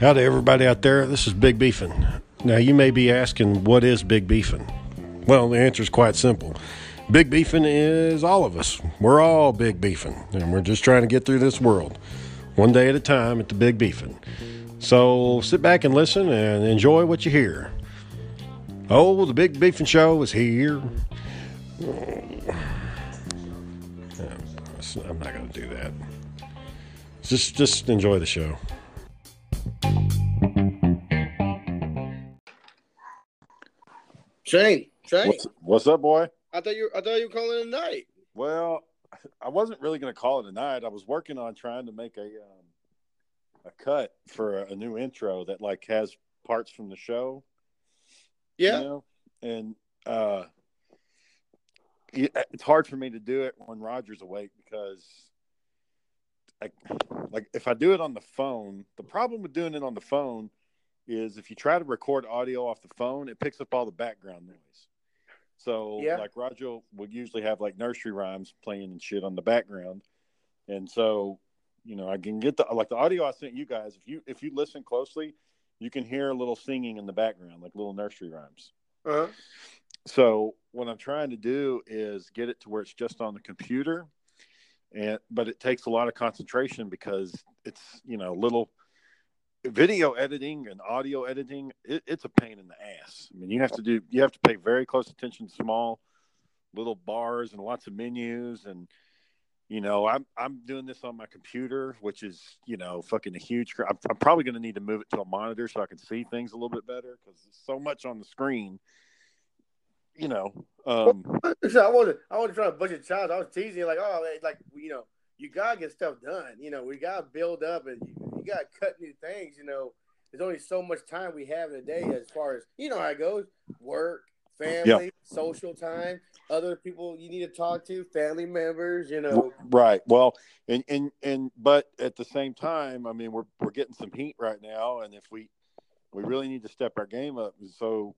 Howdy everybody out there, this is Big Beefin'. Now you may be asking, what is Big Beefin'? Well, the answer is quite simple. Big Beefin' is all of us. We're all Big Beefin', and we're just trying to get through this world, one day at a time at the Big Beefin'. So sit back and listen and enjoy what you hear. Oh, the Big Beefin' Show is here. I'm not going to do that. Just enjoy the show. Shane. What's up, boy? I thought you were calling it a night. Well, I wasn't really going to call it a night. I was working on trying to make a cut for a new intro that like has parts from the show. Yeah. You know? And it's hard for me to do it when Roger's awake because like if I do it on the phone, the problem with doing it on the phone is if you try to record audio off the phone, it picks up all the background noise. So, yeah. Like, Roger would usually have, like, nursery rhymes playing and shit on the background. And so, you know, I can get the audio I sent you guys. If you listen closely, you can hear a little singing in the background, like little nursery rhymes. Uh-huh. So what I'm trying to do is get it to where it's just on the computer. But it takes a lot of concentration because it's, you know, little – video editing and audio editing, it's a pain in the ass. I mean, you have to pay very close attention to small little bars and lots of menus. And, you know, I'm doing this on my computer, which is, you know, fucking a huge. I'm probably going to need to move it to a monitor so I can see things a little bit better because there's so much on the screen. You know, I wasn't trying to budget child. I was teasing like, oh, like, you know, you gotta get stuff done. You know, we gotta build up and. You gotta cut new things, you know. There's only so much time we have in a day as far as, you know how it goes, work, family, social time, other people you need to talk to, family members, you know. Right. Well, and but at the same time, I mean, we're getting some heat right now, and if we really need to step our game up. And so,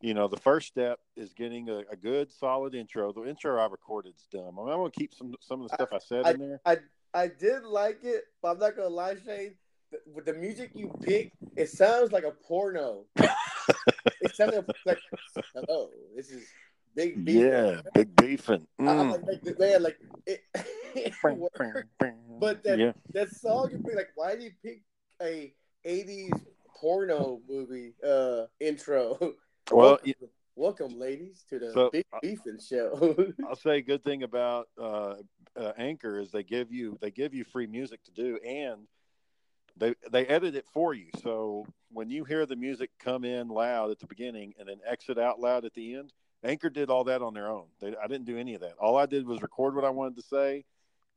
you know, the first step is getting a good solid intro. The intro I recorded is dumb. I mean, I'm gonna keep some of the stuff I said in there. I did like it, but I'm not going to lie, Shane. With the music you picked, it sounds like a porno. It sounds like, hello, this is Big Beefin'. Yeah, Big Beefin'. But that song you picked, like, why did you pick a 80s porno movie intro? Well, welcome, ladies, to the Big Beefin' Show. I'll say a good thing about Anchor is they give you free music to do, and they edit it for you. So when you hear the music come in loud at the beginning and then exit out loud at the end, Anchor did all that on their own. I didn't do any of that. All I did was record what I wanted to say,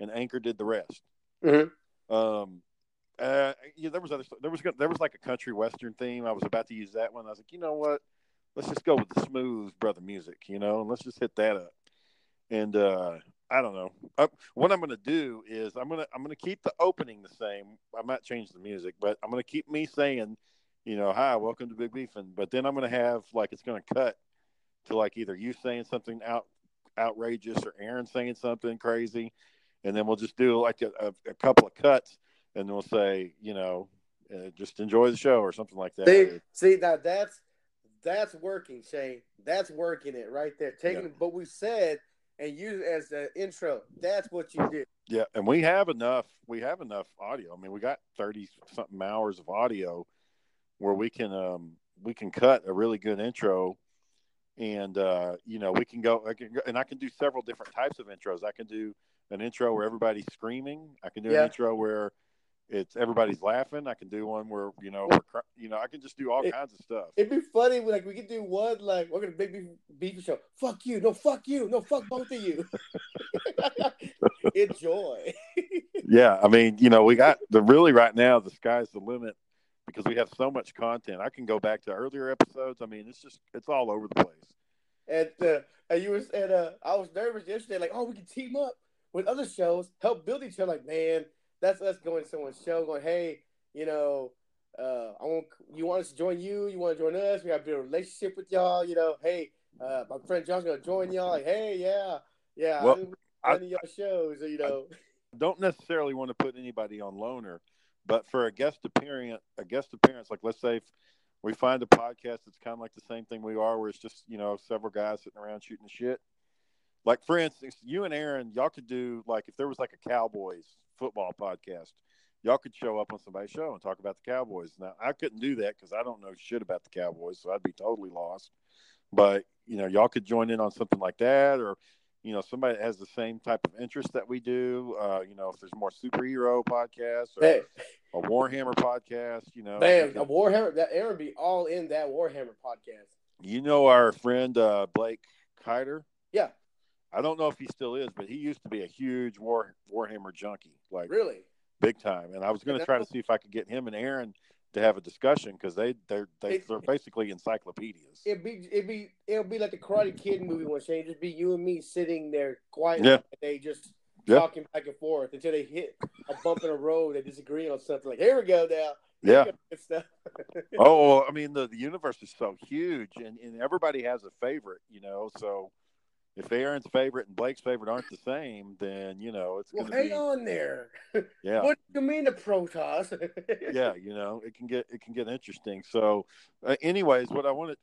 and Anchor did the rest. Mm-hmm. There was like a country western theme. I was about to use that one. I was like, you know what? Let's just go with the smooth brother music, you know, and let's just hit that up. And I don't know. What I'm going to do is I'm going to keep the opening the same. I might change the music, but I'm going to keep me saying, you know, hi, welcome to Big Beefin'. But then I'm going to have like it's going to cut to like either you saying something outrageous or Aaron saying something crazy, and then we'll just do like a couple of cuts, and we'll say, you know, just enjoy the show or something like that. See now that's working, Shane. That's working it right there. Taking what we said and use it as the intro. That's what you did. Yeah, and we have enough audio. I mean, we got 30-something hours of audio where we can cut a really good intro, and you know, we can go. I can do several different types of intros. I can do an intro where everybody's screaming. I can do an intro where it's everybody's laughing. I can do one where, you know, I can just do all kinds of stuff. It'd be funny when, like, we could do one like we're gonna Big Beefin' Show. Fuck you! No, fuck you! No, fuck both of you. Enjoy. Yeah, I mean, you know, we got right now the sky's the limit because we have so much content. I can go back to earlier episodes. I mean, it's all over the place. And you was and I was nervous yesterday. Like, oh, we can team up with other shows, help build each other. Like, man. That's us going to someone's show, going, hey, you know, you want us to join you? You want to join us? We got to build a relationship with y'all, you know. Hey, my friend John's going to join y'all. Like, hey, yeah, well, I'm going to y'all shows, you know. don't necessarily want to put anybody on loaner, but for a guest appearance, like let's say if we find a podcast that's kind of like the same thing we are, where it's just, you know, several guys sitting around shooting the shit. Like, for instance, you and Aaron, y'all could do, like, if there was, like, a Cowboys football podcast, y'all could show up on somebody's show and talk about the Cowboys. Now, I couldn't do that because I don't know shit about the Cowboys, so I'd be totally lost. But, you know, y'all could join in on something like that, or, you know, somebody that has the same type of interest that we do. You know, if there's more superhero podcasts or a Warhammer podcast, you know. Man, a Warhammer, that Aaron be all in that Warhammer podcast. You know our friend Blake Keiter? Yeah. I don't know if he still is, but he used to be a huge Warhammer junkie, like really big time. And I was going to try to see if I could get him and Aaron to have a discussion because they're basically encyclopedias. It'll be like the Karate Kid movie one, Shane. Just be you and me sitting there quietly, and they just talking back and forth until they hit a bump in a road and disagree on something. Like, here we go now. Yeah. I mean, the universe is so huge, and everybody has a favorite, you know, so. If Aaron's favorite and Blake's favorite aren't the same, then, you know, it's going to be... Well, hang on there. Yeah. What do you mean, a Protoss? Yeah, you know, it can get interesting. So, anyways, what I wanted...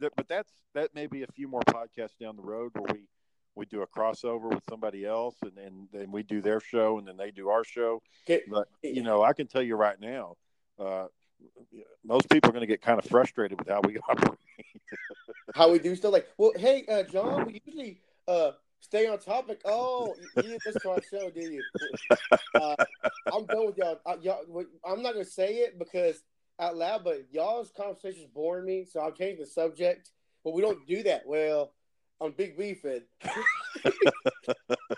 that may be a few more podcasts down the road where we do a crossover with somebody else, and then we do their show, and then they do our show. But, you know, I can tell you right now, most people are going to get kind of frustrated with how we operate. How we do stuff like, well, hey, John, we usually stay on topic. Oh, you didn't listen to our show, did you? I'm done with y'all. I'm not going to say it because out loud, but y'all's conversations bore me, so I'll change the subject. But we don't do that. Well, on Big Beefin',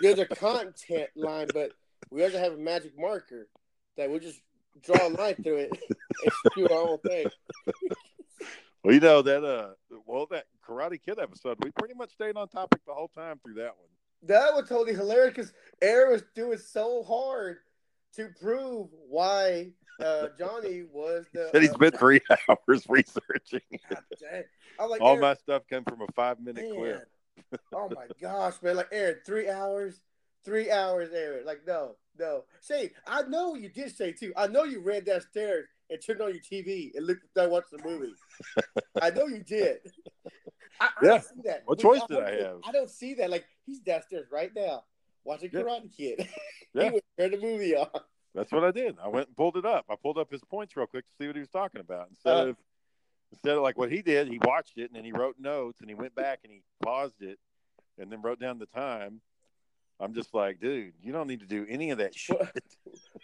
there's a content line, but we also have a magic marker that we'll just draw a line through it and do our own thing. Well, you know, that Karate Kid episode, we pretty much stayed on topic the whole time through that one. That was totally hilarious because Aaron was doing so hard to prove why Johnny was the... Said he's been 3 hours researching. I'm like, all Aaron, my stuff came from a 5-minute clip. Oh, my gosh, man. Like, Aaron, 3 hours? 3 hours, Aaron. Like, no. Shane, I know you did say, too. I know you ran downstairs and turned on your TV and looked at watched the movie. I know you did. I don't see that. What choice did I have? I don't see that. Like, he's downstairs right now watching Karate Kid. He would turn the movie on. That's what I did. I went and pulled it up. I pulled up his points real quick to see what he was talking about. Instead of like what he did, he watched it and then he wrote notes and he went back and he paused it and then wrote down the time. I'm just like, dude, you don't need to do any of that shit.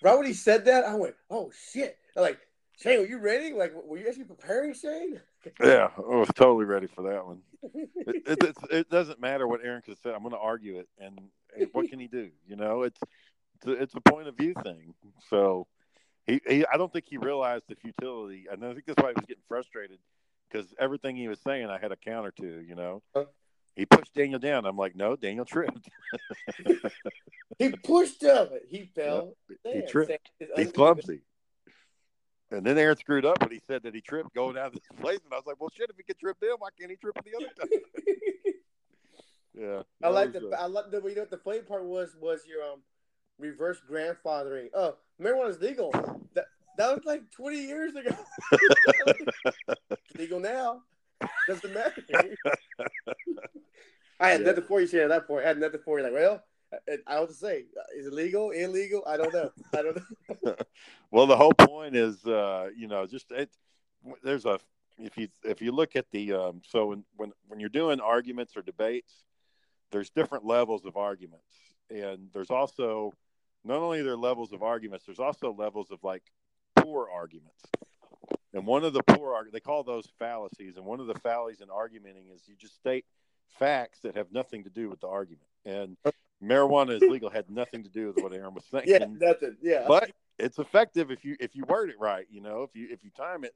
Right when he said that, I went, oh, shit. I'm like, Shane, were you ready? Like, were you actually preparing, Shane? Yeah, I was totally ready for that one. It doesn't matter what Aaron could say. I'm going to argue it, and what can he do? You know, it's a point of view thing. So I don't think he realized the futility, and I think that's why he was getting frustrated because everything he was saying, I had a counter to. You know, he pushed Daniel down. I'm like, no, Daniel tripped. He pushed up. He fell. Yeah, he tripped. He's clumsy. And then Aaron screwed up when he said that he tripped going out of this place. And I was like, well, shit, if he could trip them, why can't he trip the other time? Yeah. I like the you know what the funny part was your reverse grandfathering. Oh, marijuana's legal. That was like 20 years ago. It's legal now. Doesn't matter. I had nothing for you, Shane, at that point. I had nothing for you. Like, well, I don't say. Is it legal? Illegal? I don't know. Well, the whole point is, you know, just there's a if you look at the so when you're doing arguments or debates, there's different levels of arguments, and there's also not only there are levels of arguments, there's also levels of like poor arguments, and one of the poor they call those fallacies, and one of the fallacies in argumenting is you just state facts that have nothing to do with the argument. And marijuana is legal had nothing to do with what Aaron was saying. Yeah, nothing. Yeah, but it's effective if you word it right. You know, if you time it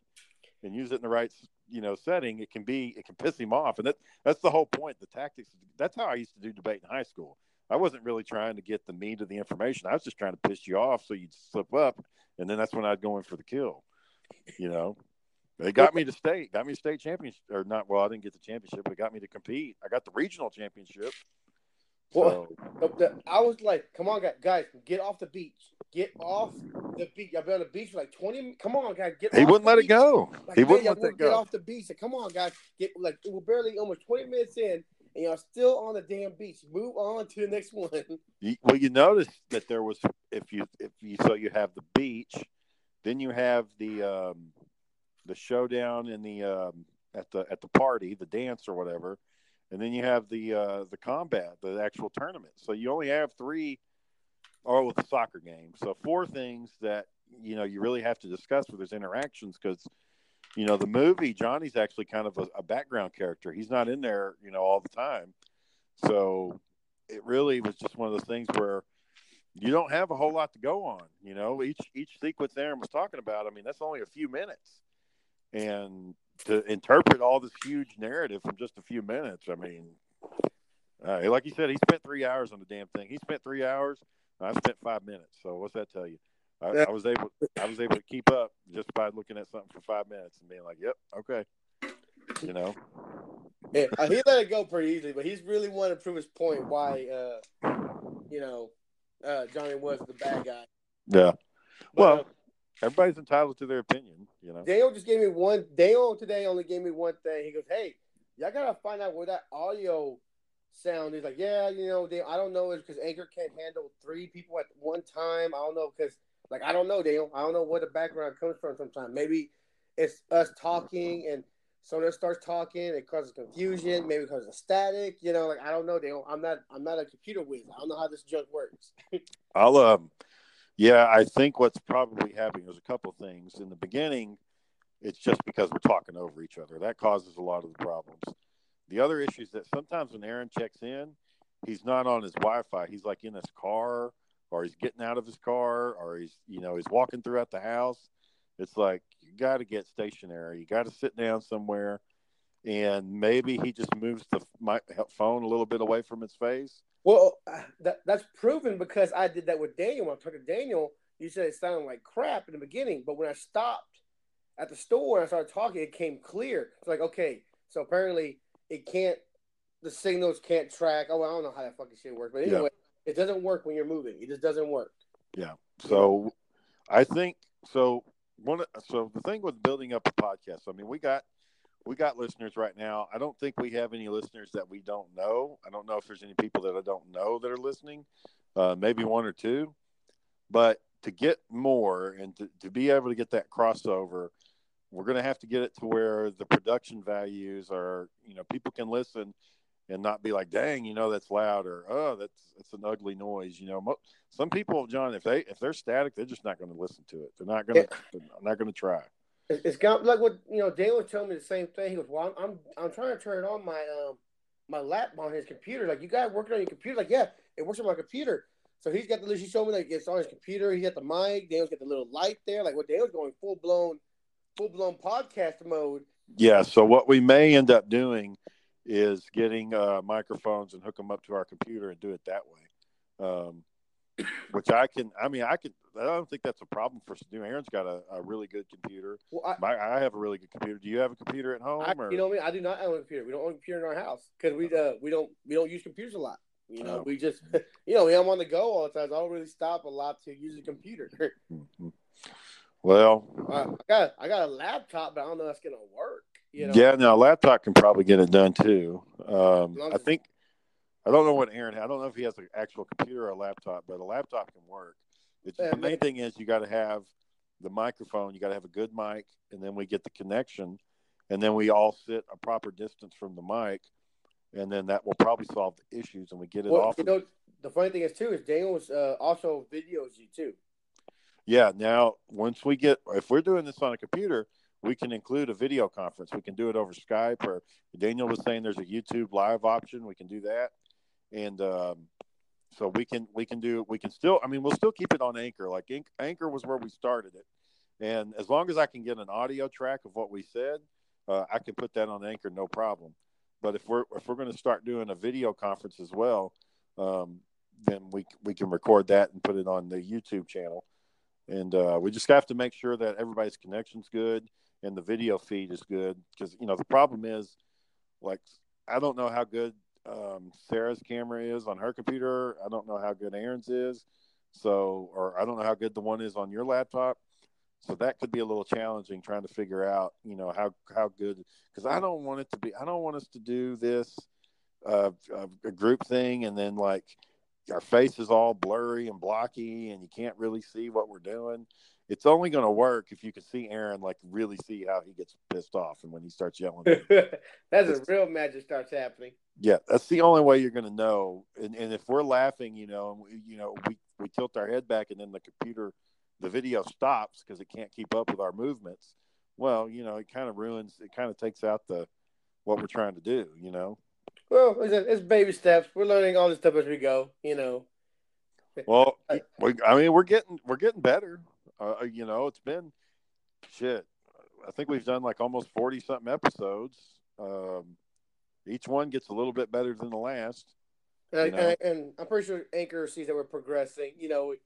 and use it in the right setting, it can piss him off, and that's the whole point. The tactics. That's how I used to do debate in high school. I wasn't really trying to get the meat of the information. I was just trying to piss you off so you'd slip up, and then that's when I'd go in for the kill. You know, they got me to state championship or not. Well, I didn't get the championship, but it got me to compete. I got the regional championship. Well, so, I was like, come on, guys, get off the beach. Get off the beach. I've been on the beach for like 20 minutes. Come on, guys, get off the beach. He wouldn't let it go. He wouldn't let it go. Get off the beach. Come on, guys. We're barely almost 20 minutes in, and y'all still on the damn beach. Move on to the next one. Well, you notice that there was, so you have the beach, then you have the showdown in the at the party, the dance or whatever, and then you have the combat, the actual tournament. So you only have three. Or with the soccer game. So four things that, you know, you really have to discuss with his interactions because, you know, the movie, Johnny's actually kind of a background character. He's not in there, you know, all the time. So it really was just one of those things where you don't have a whole lot to go on. You know, each sequence Aaron was talking about, I mean, that's only a few minutes. And to interpret all this huge narrative from just a few minutes, I mean, like you said, he spent 3 hours on the damn thing. He spent 3 hours. I spent 5 minutes, so what's that tell you? I was able to keep up just by looking at something for 5 minutes and being like, "Yep, okay," you know. Yeah, he let it go pretty easily, but he's really wanted to prove his point why, Johnny was the bad guy. Yeah. Well, everybody's entitled to their opinion, you know. Dale today only gave me one thing. He goes, "Hey, y'all gotta find out where that audio." Sound is like, yeah, you know, Dale, I don't know, it's because Anchor can't handle three people at one time. I don't know because, like, I don't know, Dale. I don't know where the background comes from sometimes. Maybe it's us talking and someone starts talking, it causes confusion, maybe it causes static, you know, like I don't know, Dale. I'm not a computer whiz. I don't know how this junk works. I think what's probably happening, there's a couple things. In the beginning, it's just because we're talking over each other. That causes a lot of the problems. The other issue is that sometimes when Aaron checks in, he's not on his Wi-Fi. He's like in his car, or he's getting out of his car, or he's walking throughout the house. It's like, you got to get stationary. You got to sit down somewhere. And maybe he just moves my phone a little bit away from his face. Well, that's proven because I did that with Daniel. When I talked to Daniel, you said it sounded like crap in the beginning. But when I stopped at the store and I started talking, it came clear. It's like, okay, so apparently... the signals can't track. Oh, I don't know how that fucking shit works. But anyway, It doesn't work when you're moving. It just doesn't work. Yeah. So I think, so the thing with building up a podcast, I mean, we got listeners right now. I don't think we have any listeners that we don't know. I don't know if there's any people that I don't know that are listening, maybe one or two, but to get more and to be able to get that crossover, we're going to have to get it to where the production values are, you know, people can listen and not be like, dang, you know, that's loud or, oh, that's an ugly noise. You know, some people, John, if they're static, they're just not going to listen to it. They're not going to, try. It's got like what, you know, Dale was telling me the same thing. He goes, well, I'm trying to turn on my lap on his computer. Like, you got working on your computer. Like, yeah, it works on my computer. So he's got he showed me like it's on his computer. He got the mic. Dale's got the little light there. Like what Dale's going full blown podcast mode. Yeah. So what we may end up doing is getting microphones and hook them up to our computer and do it that way. Which I don't think that's a problem for us to do. Aaron's got a really good computer. Well, I have a really good computer. Do you have a computer at home? You know what I mean? I do not own a computer. We don't own a computer in our house because we don't use computers a lot. You know, we just, you know, I'm on the go all the time. So I don't really stop a lot to use a computer. Mm-hmm. Well, I got a laptop, but I don't know if it's going to work. You know? Yeah, no, a laptop can probably get it done too. I don't know what Aaron has. I don't know if he has an actual computer or a laptop, but a laptop can work. The main thing is you got to have the microphone. You got to have a good mic, and then we get the connection, and then we all sit a proper distance from the mic, and then that will probably solve the issues, and we get it off. You know, the funny thing is, too, is Daniel's also videos you, too. Yeah, now, if we're doing this on a computer, we can include a video conference. We can do it over Skype, or Daniel was saying there's a YouTube live option. We can do that. And so we'll still keep it on Anchor. Like Anchor was where we started it. And as long as I can get an audio track of what we said, I can put that on Anchor, no problem. But if we're going to start doing a video conference as well, then we can record that and put it on the YouTube channel. And we just have to make sure that everybody's connection's good and the video feed is good. Because, you know, the problem is, like, I don't know how good Sarah's camera is on her computer. I don't know how good Aaron's is. So, or I don't know how good the one is on your laptop. So that could be a little challenging trying to figure out, you know, how good, because I don't want it to be, I don't want us to do this a group thing and then like our face is all blurry and blocky and you can't really see what we're doing. It's only going to work if you can see Aaron, like really see how he gets pissed off and when he starts yelling. That's a real magic starts happening. Yeah, that's the only way you're going to know. And if we're laughing, we tilt our head back and then the computer, the video stops because it can't keep up with our movements. Well, it kind of ruins, it kind of takes out what we're trying to do, Well, it's baby steps. We're learning all this stuff as we go, Well, we're getting better. It's been shit. I think we've done like almost 40 something episodes. Each one gets a little bit better than the last. And I'm pretty sure Anchor sees that we're progressing. We're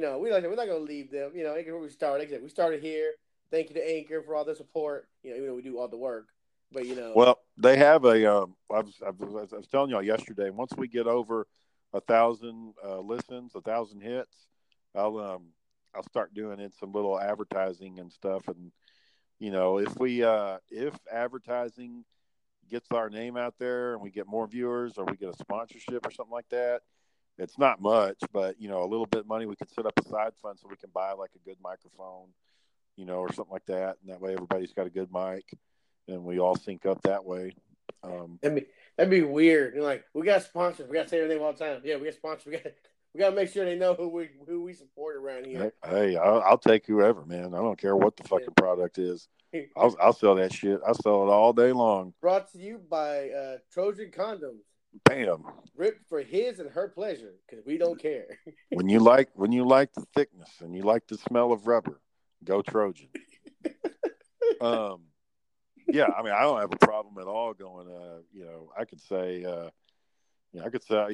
not going to leave them. Anchor, where we started. Like I said, we started here. Thank you to Anchor for all the support. Even though we do all the work, but Well, they have a. I was telling y'all yesterday. Once we get over 1,000 listens, 1,000 hits, I'll start doing in some little advertising and stuff. And if advertising gets our name out there and we get more viewers or we get a sponsorship or something like that. It's not much, but a little bit of money, we could set up a side fund so we can buy like a good microphone, or something like that. And that way everybody's got a good mic and we all sync up that way. That'd be weird. You're like, we got sponsors. We got to say their name all the time. Yeah. We got sponsors. We got to make sure they know who we support around here. Hey, I'll take whoever, man. I don't care what the fucking product is. I'll sell that shit. I sell it all day long. Brought to you by Trojan condoms. Bam. Ripped for his and her pleasure because we don't care. when you like the thickness and you like the smell of rubber, go Trojan. I don't have a problem at all going. I could say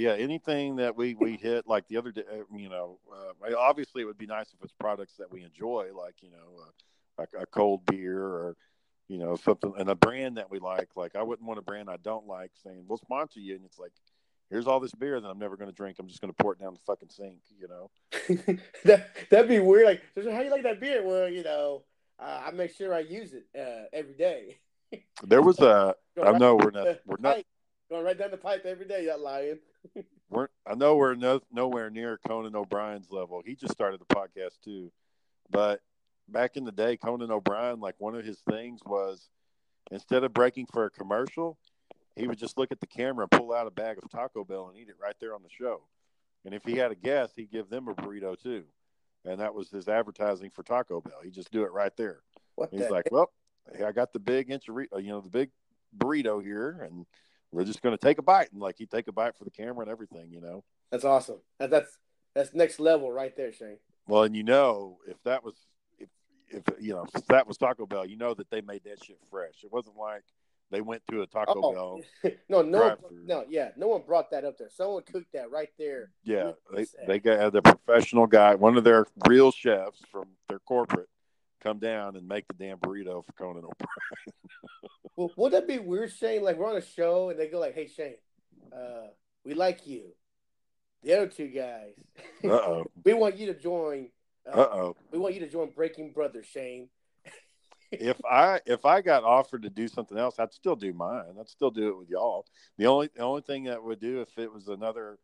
anything that we hit like the other day. Obviously it would be nice if it's products that we enjoy, like a cold beer or something, and a brand that we like I wouldn't want a brand I don't like saying we'll sponsor you and it's like, here's all this beer that I'm never going to drink, I'm just going to pour it down the fucking sink. That'd be weird. Like, how you like that beer? Well, I make sure I use it every day. There was a we're not going right down the pipe every day, that lion. I know we're nowhere near Conan O'Brien's level. He just started the podcast too, but back in the day, Conan O'Brien, like one of his things was instead of breaking for a commercial, he would just look at the camera and pull out a bag of Taco Bell and eat it right there on the show. And if he had a guest, he'd give them a burrito too. And that was his advertising for Taco Bell. He'd just do it right there. He's like, well, I got the big the big burrito here, and we're just going to take a bite. And like, he'd take a bite for the camera and everything, That's awesome. That's next level right there, Shane. Well, and if that was Taco Bell, that they made that shit fresh. It wasn't like they went to a Taco Bell. No one brought that up there. Someone cooked that right there. Yeah, they got the professional guy, one of their real chefs from their corporate, come down and make the damn burrito for Conan O'Brien. Well, would that be weird, Shane? Like, we're on a show and they go like, "Hey, Shane, we like you. The other two guys, we want you to join." We want you to join Breaking Brothers, Shane. If I got offered to do something else, I'd still do mine. I'd still do it with y'all. The only thing that would do if it was another,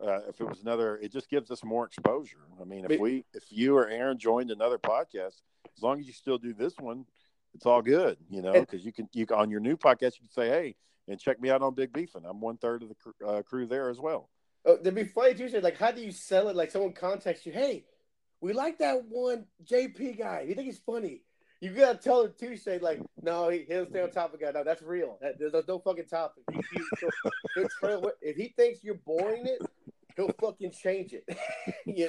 it just gives us more exposure. I mean, if you or Aaron joined another podcast, as long as you still do this one, it's all good, because you can on your new podcast, you can say, hey, and check me out on Big Beefin'. I'm 1/3 of the crew there as well. Oh, that'd be funny too, Shane. Like, how do you sell it? Like, someone contacts you, hey, we like that one JP guy. You think he's funny? You gotta tell him too, Shane. Like, no, he'll stay on top of guy. No, that's real. There's no fucking topic. If he thinks you're boring it, he'll fucking change it. Yeah.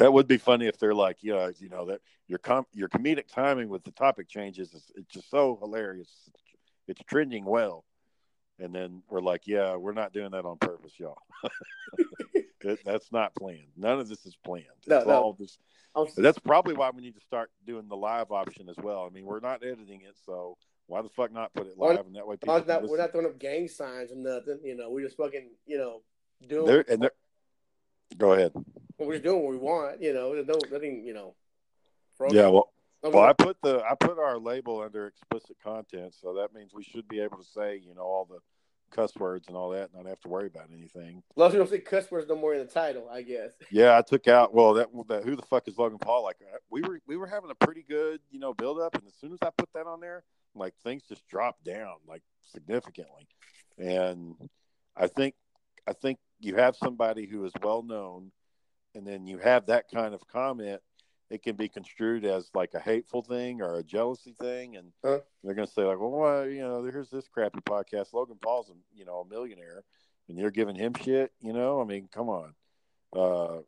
That would be funny if they're like, that your comedic timing with the topic changes. It's just so hilarious. It's trending well, and then we're like, yeah, we're not doing that on purpose, y'all. That's not planned. None of this is planned. That's probably why we need to start doing the live option as well. I mean, we're not editing it, so Why the fuck not put it live? And that way people can we're not throwing up gang signs and nothing. You know, we're just fucking, you know, doing. Go ahead. We're just doing what we want. You know, there's nothing. You know. Yeah. Well, I put our label under explicit content, so that means we should be able to say, you know, all the cuss words and all that, and not have to worry about anything. As long as you don't say cuss words no more in the title, I guess. Yeah, I took out. Well, that who the fuck is Logan Paul? Like we were having a pretty good, you know, build up, and as soon as I put that on there, like things just dropped down like significantly, and I think you have somebody who is well known, and then you have that kind of comment. It can be construed as like a hateful thing or a jealousy thing, and they're going to say like, "Well, why, you know, here's this crappy podcast. Logan Paul's, you know, a millionaire, and you're giving him shit. You know, I mean, come on, you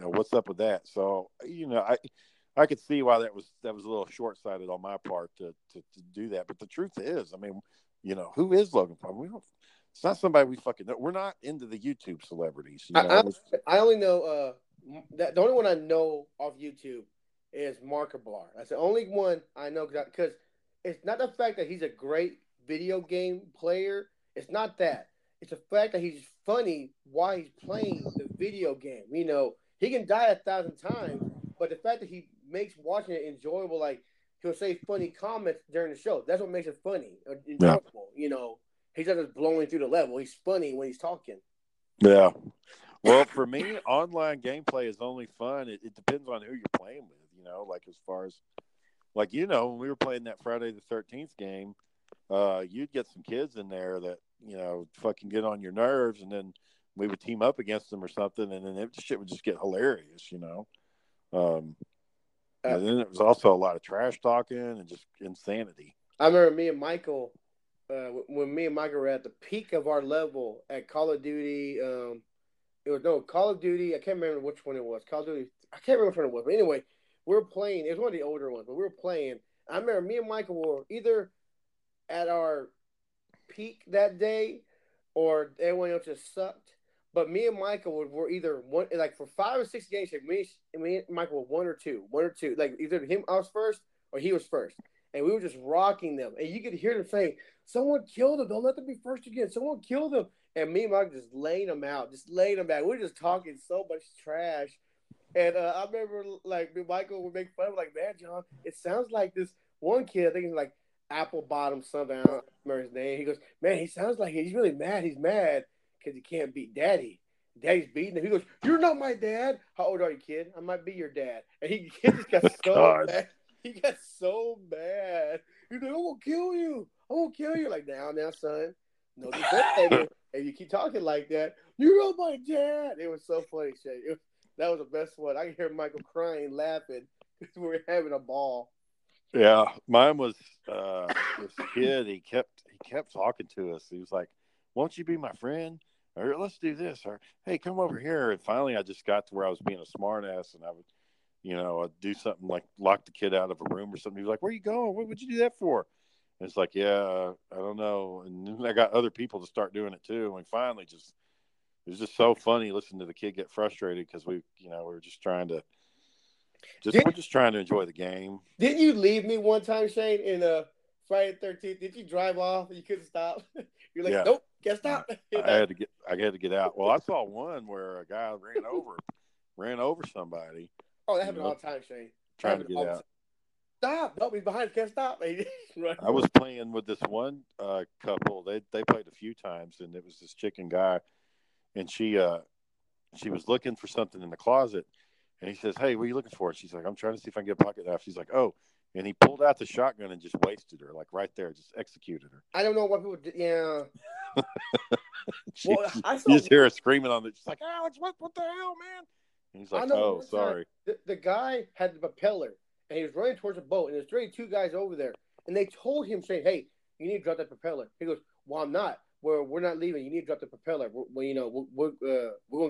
know, what's up with that?" So, you know, I could see why that was a little short-sighted on my part to do that. But the truth is, I mean, you know, who is Logan Paul? It's not somebody we fucking know. We're not into the YouTube celebrities. You know? I only know. The only one I know off YouTube is Mark Ablar. That's the only one I know because it's not the fact that he's a great video game player. It's not that. It's the fact that he's funny while he's playing the video game. You know, he can die 1,000 times, but the fact that he makes watching it enjoyable, like he'll say funny comments during the show. That's what makes it funny or enjoyable. Yeah. You know, he's not just blowing through the level. He's funny when he's talking. Yeah. Well, for me, online gameplay is only fun. It depends on who you're playing with, you know, like as far as, like, you know, when we were playing that Friday the 13th game, you'd get some kids in there that, you know, fucking get on your nerves, and then we would team up against them or something, and then shit would just get hilarious, you know. And then it was also a lot of trash talking and just insanity. I remember when me and Michael were at the peak of our level at Call of Duty, Call of Duty. I can't remember which one it was. Call of Duty. I can't remember which one it was. But anyway, we were playing. It was one of the older ones, but we were playing. I remember me and Michael were either at our peak that day or everyone else just sucked. But me and Michael were either one, like for 5 or 6 games, like me and Michael were one or two. Like either I was first or he was first. And we were just rocking them. And you could hear them saying, "Someone killed them. Don't let them be first again. Someone killed them." And me and Mike just laying them out, just laying them back. We were just talking so much trash. And I remember, like, Michael would make fun of, like, "Man, John, it sounds like this one kid," I think he's like Apple Bottom something, I don't remember his name. He goes, "Man, he sounds like he's really mad. He's mad because he can't beat Daddy. Daddy's beating him." He goes, "You're not my dad." "How old are you, kid?" "I might be your dad." And he just got so mad. He got so mad. He's like, "I won't kill you. I won't kill you." Like, now, son. No, you and you keep talking like that, "You know my dad." It was so funny, Shane. That was the best one. I could hear Michael crying, laughing. We were having a ball. Yeah, mine was this kid. He kept talking to us. He was like, "Won't you be my friend? Or let's do this. Or hey, come over here." And finally, I just got to where I was being a smart ass, and I would, you know, I'd do something like lock the kid out of a room or something. He was like, "Where you going? What would you do that for?" It's like, yeah, I don't know. And then I got other people to start doing it too. And finally, it was just so funny listening to the kid get frustrated because we were just trying to enjoy the game. Didn't you leave me one time, Shane, in Friday the 13th? Did you drive off and you couldn't stop? You're like, "Nope, can't stop." I had to get out. Well, I saw one where a guy ran over somebody. Oh, that happened all the time, Shane. Trying to get out. "Stop! Don't be behind. Can't stop." Right. I was playing with this one couple. They played a few times, and it was this chick and guy, and she was looking for something in the closet, and he says, "Hey, what are you looking for?" And she's like, "I'm trying to see if I can get a pocket knife." She's like, "Oh," and he pulled out the shotgun and just wasted her, like right there, just executed her. I don't know what people did. Yeah. You just hear her screaming on it. She's like, "Alex, what the hell, man?" And he's like, "Oh, sorry." The guy had the propeller. And he was running towards a boat, and there's 2 guys over there. And they told him, saying, "Hey, you need to drop that propeller." He goes, "Well, I'm not. We're not leaving. You need to drop the propeller. We're going to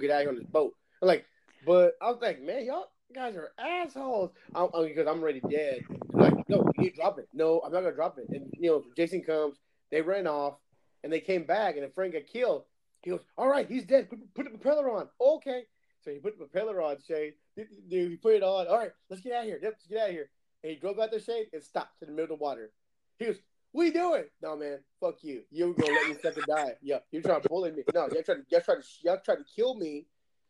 get out of here on this boat." I'm like, but I was like, "Man, y'all guys are assholes." Because I'm already dead. I'm like, "No, you need to drop it." "No, I'm not going to drop it." And, you know, Jason comes. They ran off, and they came back, and a friend got killed. He goes, "All right, he's dead. Put the propeller on." "Okay." So he put the propeller on, Shane. Dude, he put it on. "All right, let's get out of here. Let's get out of here." And he drove out the shade and stopped in the middle of the water. He goes, we do it. No, man, fuck you. You're gonna let me fucking die. Yeah, you're trying to bully me. No, y'all tried to kill me.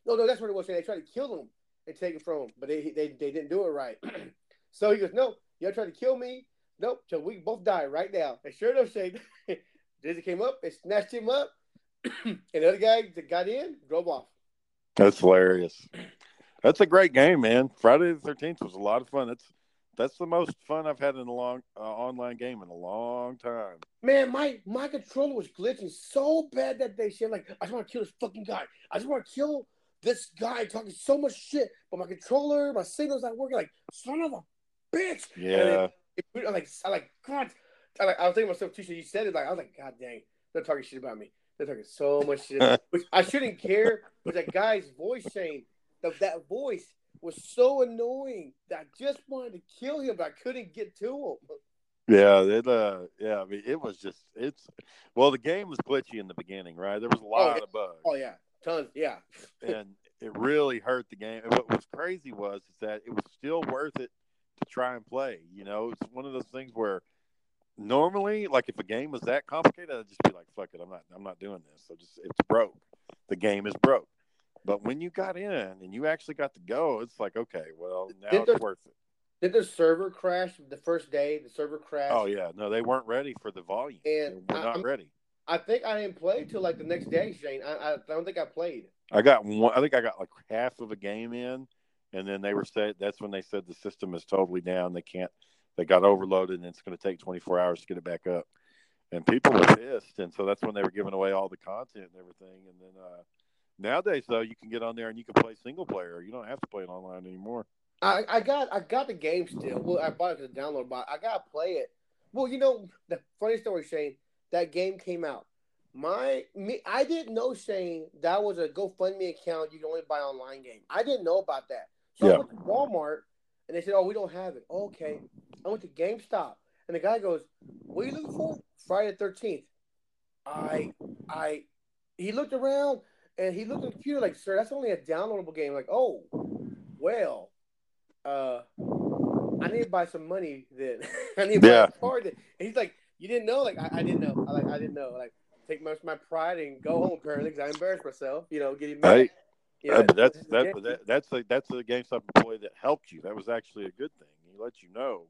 No, that's what it was. They tried to kill him and take it from him, but they didn't do it right. So he goes, no, y'all tried to kill me. Nope, so we both die right now. And sure enough, Shane, Dizzy came up and snatched him up, and the other guy that got in drove off. That's hilarious. That's a great game, man. Friday the 13th was a lot of fun. That's the most fun I've had in a long online game in a long time. Man, my controller was glitching so bad that day. Shit, like, I just want to kill this fucking guy. I just want to kill this guy talking so much shit. But my controller, my signal's not working. Like, son of a bitch. Yeah. I was thinking to myself, Tisha, you said it. Like, I was like, God dang, they're talking shit about me. They're talking so much shit, which I shouldn't care. But that guy's voice, Shane, that voice was so annoying that I just wanted to kill him, but I couldn't get to him. Yeah, I mean, it was just the game was glitchy in the beginning, right? There was a lot of bugs. Oh yeah, tons, yeah. And it really hurt the game. And what was crazy was that it was still worth it to try and play. You know, it's one of those things where normally, like, if a game was that complicated, I'd just be like, "Fuck it, I'm not doing this." So it's broke. The game is broke. But when you got in and you actually got to go, it's like, okay, well, now it's worth it. Did the server crash the first day? The server crashed. Oh, yeah. No, they weren't ready for the volume. And they were not ready. I think I didn't play till like the next day, Shane. I don't think I played. I think I got like half of a game in, and then they were said that's when they said the system is totally down. They got overloaded, and it's going to take 24 hours to get it back up. And people were pissed, and so that's when they were giving away all the content and everything. And then nowadays, though, you can get on there and you can play single player. You don't have to play it online anymore. I got the game still. Well, I bought it to download, but I got to play it. Well, you know, the funny story, Shane, that game came out. I didn't know, Shane, that was a GoFundMe account. You can only buy online game. I didn't know about that. So yeah. I went to Walmart, and they said, oh, we don't have it. Oh, okay. I went to GameStop, and the guy goes, what are you looking for? Friday the 13th. He looked around. And he looked at the computer like, sir, that's only a downloadable game. Like, oh, well, I need to buy some money then. I need to buy a card then. And he's like, you didn't know? Like, I didn't know. I didn't know. Like, take much of my pride and go home, apparently, because I embarrassed myself, you know, getting mad. Right. Yeah, but that's the GameStop employee that helped you. That was actually a good thing. He let you know.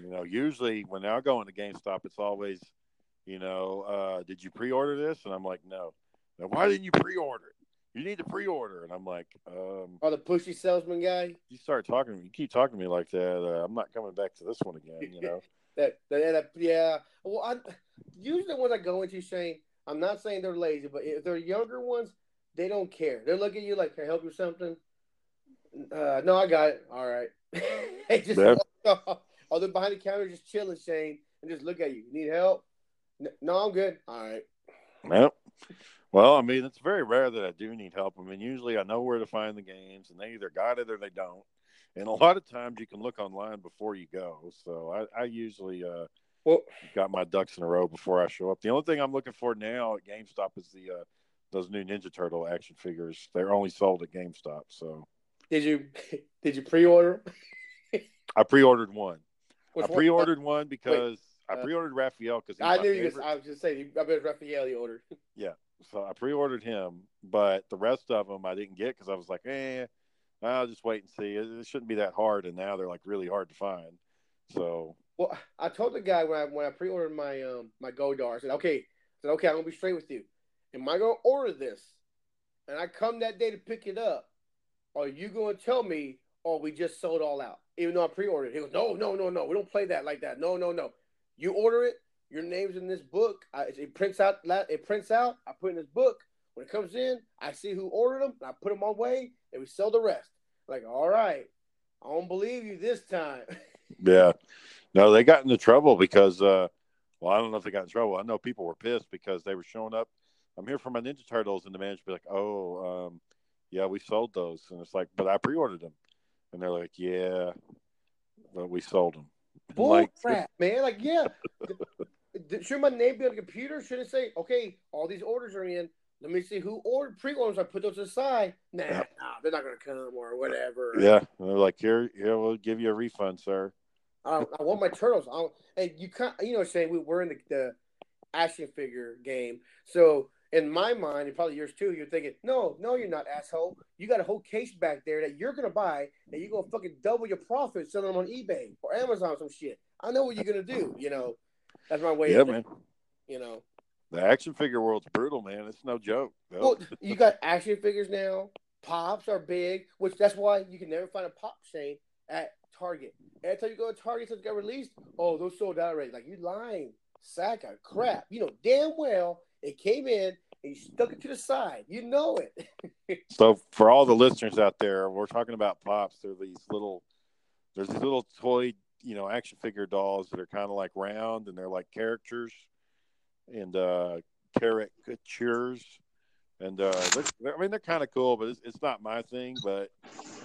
You know, usually when I go into GameStop, it's always, you know, did you pre-order this? And I'm like, no. Now, why didn't you pre-order it? You need to pre-order. And I'm like, the pushy salesman guy. You start talking to me. You keep talking to me like that. I'm not coming back to this one again, you know. Yeah. Well, usually the ones I go into, Shane, I'm not saying they're lazy, but if they're younger ones, they don't care. They're looking at you like, can I help you with something? No, I got it. All right. They just all they're behind the counter just chilling, Shane, and just look at you. Need help? No, I'm good. All right. Nope. Well, I mean, it's very rare that I do need help. I mean, usually I know where to find the games, and they either got it or they don't. And a lot of times you can look online before you go. So I usually got my ducks in a row before I show up. The only thing I'm looking for now at GameStop is those new Ninja Turtle action figures. They're only sold at GameStop. So did you pre-order? I pre-ordered one. I pre-ordered Raphael because I knew you. I was just saying, I bet Raphael you ordered. Yeah. So I pre-ordered him, but the rest of them I didn't get because I was like, I'll just wait and see. It shouldn't be that hard, and now they're like really hard to find. So, well, I told the guy when I pre-ordered my my Godart, I said, okay, I'm gonna be straight with you. Am I gonna order this? And I come that day to pick it up. Are you gonna tell me? Oh, we just sold all out, even though I pre-ordered. He goes, no, we don't play that like that. No. You order it. Your name's in this book. It prints out. I put in this book. When it comes in, I see who ordered them. And I put them on way, and we sell the rest. Like, all right, I don't believe you this time. Yeah. No, they got into trouble because, I don't know if they got in trouble. I know people were pissed because they were showing up. I'm here for my Ninja Turtles, and the manager be like, oh, yeah, we sold those. And it's like, but I pre-ordered them. And they're like, yeah, but we sold them. Bull crap, man. Like, yeah. Should my name be on the computer? Should it say, okay, all these orders are in. Let me see who ordered pre-orders. I put those aside. Nah, they're not going to come or whatever. Yeah. And they're like, here, we'll give you a refund, sir. I want my turtles. And you can't, you know, Shane, we're in the action figure game. So in my mind, and probably yours too, you're thinking, no, you're not, asshole. You got a whole case back there that you're going to buy, that you're going to fucking double your profit selling them on eBay or Amazon or some shit. I know what you're going to do, you know. That's my way of thinking, you know. The action figure world's brutal, man. It's no joke. No. Well, you got action figures now. Pops are big, which that's why you can never find a pop, Shane, at Target. Every time you go to Target, since it got released, oh, those sold out already. Like, you lying, sack of crap. You know damn well it came in and you stuck it to the side. You know it. So for all the listeners out there, we're talking about pops. There's these little toy, you know, action figure dolls that are kind of like round and they're like characters. And caricatures, and I mean, they're kind of cool, but it's not my thing. But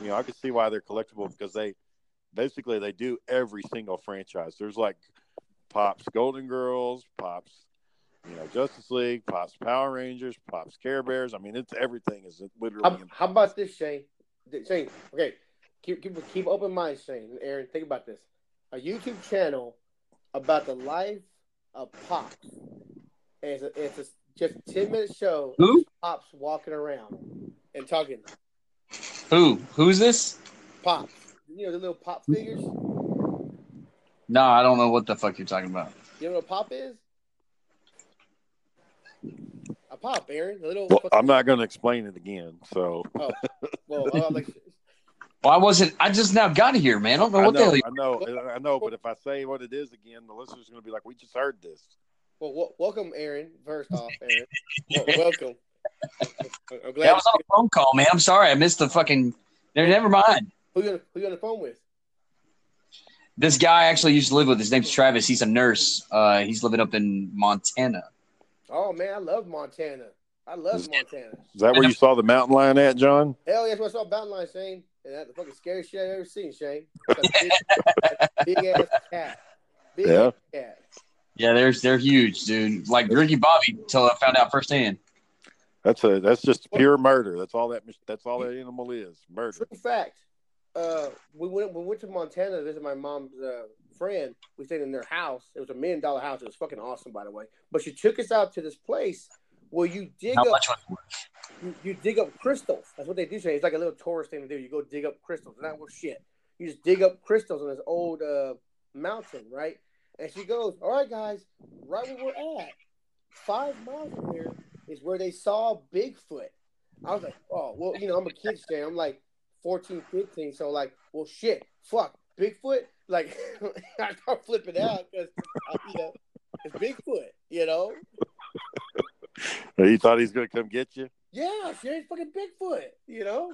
you know, I can see why they're collectible, because they do every single franchise. There's like Pops Golden Girls, Pops, you know, Justice League, Pops Power Rangers, Pops Care Bears. I mean, it's everything is literally. How about this, Shane? Okay, keep open mind, Shane and Aaron. Think about this: a YouTube channel about the life of Pops. It's just a 10-minute show. Who? Pops walking around and talking. Who's this? Pops. You know the little Pop figures? No, I don't know what the fuck you're talking about. You know what a Pop is? A Pop, Aaron. A little. Well, I'm not going to explain it again. So. Oh. Well, I wasn't. I just now got here, man. I don't know what the hell. I know. But if I say what it is again, the listeners are going to be like, "We just heard this." Well, welcome, Aaron. First off, Aaron. Welcome. I'm glad that was on a phone call, man. I'm sorry. I missed the fucking... Never mind. Who you on the phone with? This guy I actually used to live with. His name's Travis. He's a nurse. He's living up in Montana. Oh, man. I love Montana. Is that where you saw the mountain lion at, John? Hell, yes. I saw a mountain lion, Shane. And that's the fucking scariest shit I've ever seen, Shane. Big-ass cat. Big-ass cat. Yeah, they're huge, dude. Like Ricky Bobby, until I found out firsthand. That's just pure murder. That's all that animal is. Murder. True fact. We went to Montana to visit my mom's friend. We stayed in their house. It was a $1 million house. It was fucking awesome, by the way. But she took us out to this place where you dig dig up crystals. That's what they do. Say it's like a little tourist thing to do. You go dig up crystals. And that was shit. You just dig up crystals on this old mountain, right? And she goes, "All right, guys, right where we're at, 5 miles from here is where they saw Bigfoot." I was like, "Oh, well, you know, I'm a kid, Shane. I'm like 14, 15, so like, well, shit, fuck, Bigfoot." Like, I start flipping out because, you know, it's Bigfoot, you know. You thought he's gonna come get you? Yeah, Shane's fucking Bigfoot, you know.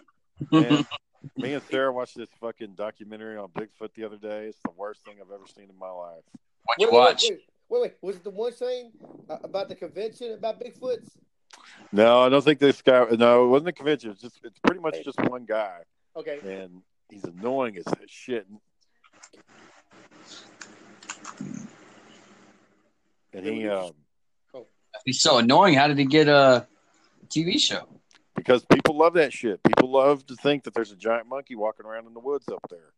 Man. Me and Sarah watched this fucking documentary on Bigfoot the other day. It's the worst thing I've ever seen in my life. What you watch? Wait, was it the one thing about the convention about Bigfoots? No, I don't think this guy. No, it wasn't the convention. It's pretty much just one guy. Okay. And he's annoying as shit. And he's so annoying. How did he get a TV show? Because people love that shit. People love to think that there's a giant monkey walking around in the woods up there.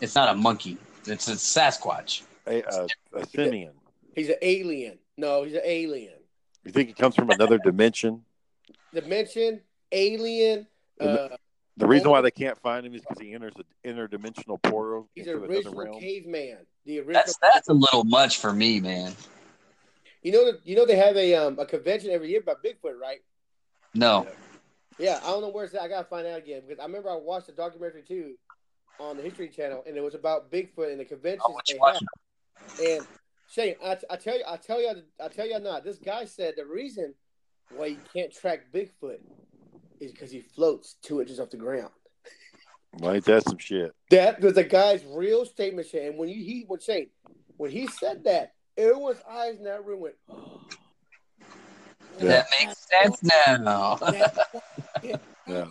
It's not a monkey. It's a Sasquatch. A simian. He's an alien. No, he's an alien. You think he comes from another dimension? Dimension? Alien? The reason why they can't find him is because he enters an interdimensional portal. He's an original caveman. That's a little much for me, man. You know they have a convention every year about Bigfoot, right? No. Yeah, I don't know where it's at. I gotta find out again, because I remember I watched a documentary too on the History Channel, and it was about Bigfoot and the conventions. And Shane, I tell you, this guy said the reason why you can't track Bigfoot is because he floats 2 inches off the ground. Like, that's some shit. That was a guy's real statement, Shane. And when he said that, everyone's eyes in that room went. Oh. Yeah. That makes sense now. Yeah,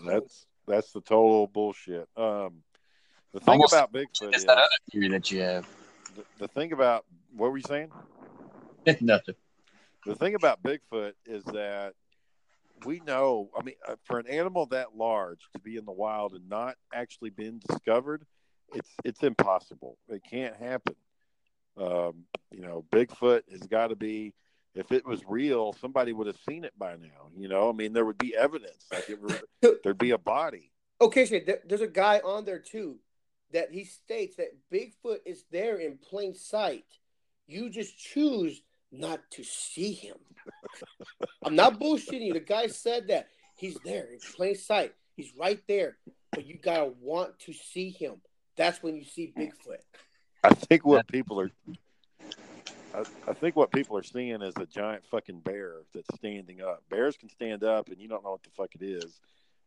that's the total bullshit. The thing about Bigfoot is that other theory that you have. The thing about, what were you saying? Nothing. The thing about Bigfoot is that we know. I mean, for an animal that large to be in the wild and not actually been discovered it's impossible. It can't happen. You know, Bigfoot has got to be, if it was real, somebody would have seen it by now. You know, I mean, there would be evidence. Like there'd be a body. Okay, Shane, there's a guy on there, too, that he states that Bigfoot is there in plain sight. You just choose not to see him. I'm not bullshitting you. The guy said that. He's there in plain sight. He's right there. But you got to want to see him. That's when you see Bigfoot. I think what people are seeing is a giant fucking bear that's standing up. Bears can stand up, and you don't know what the fuck it is.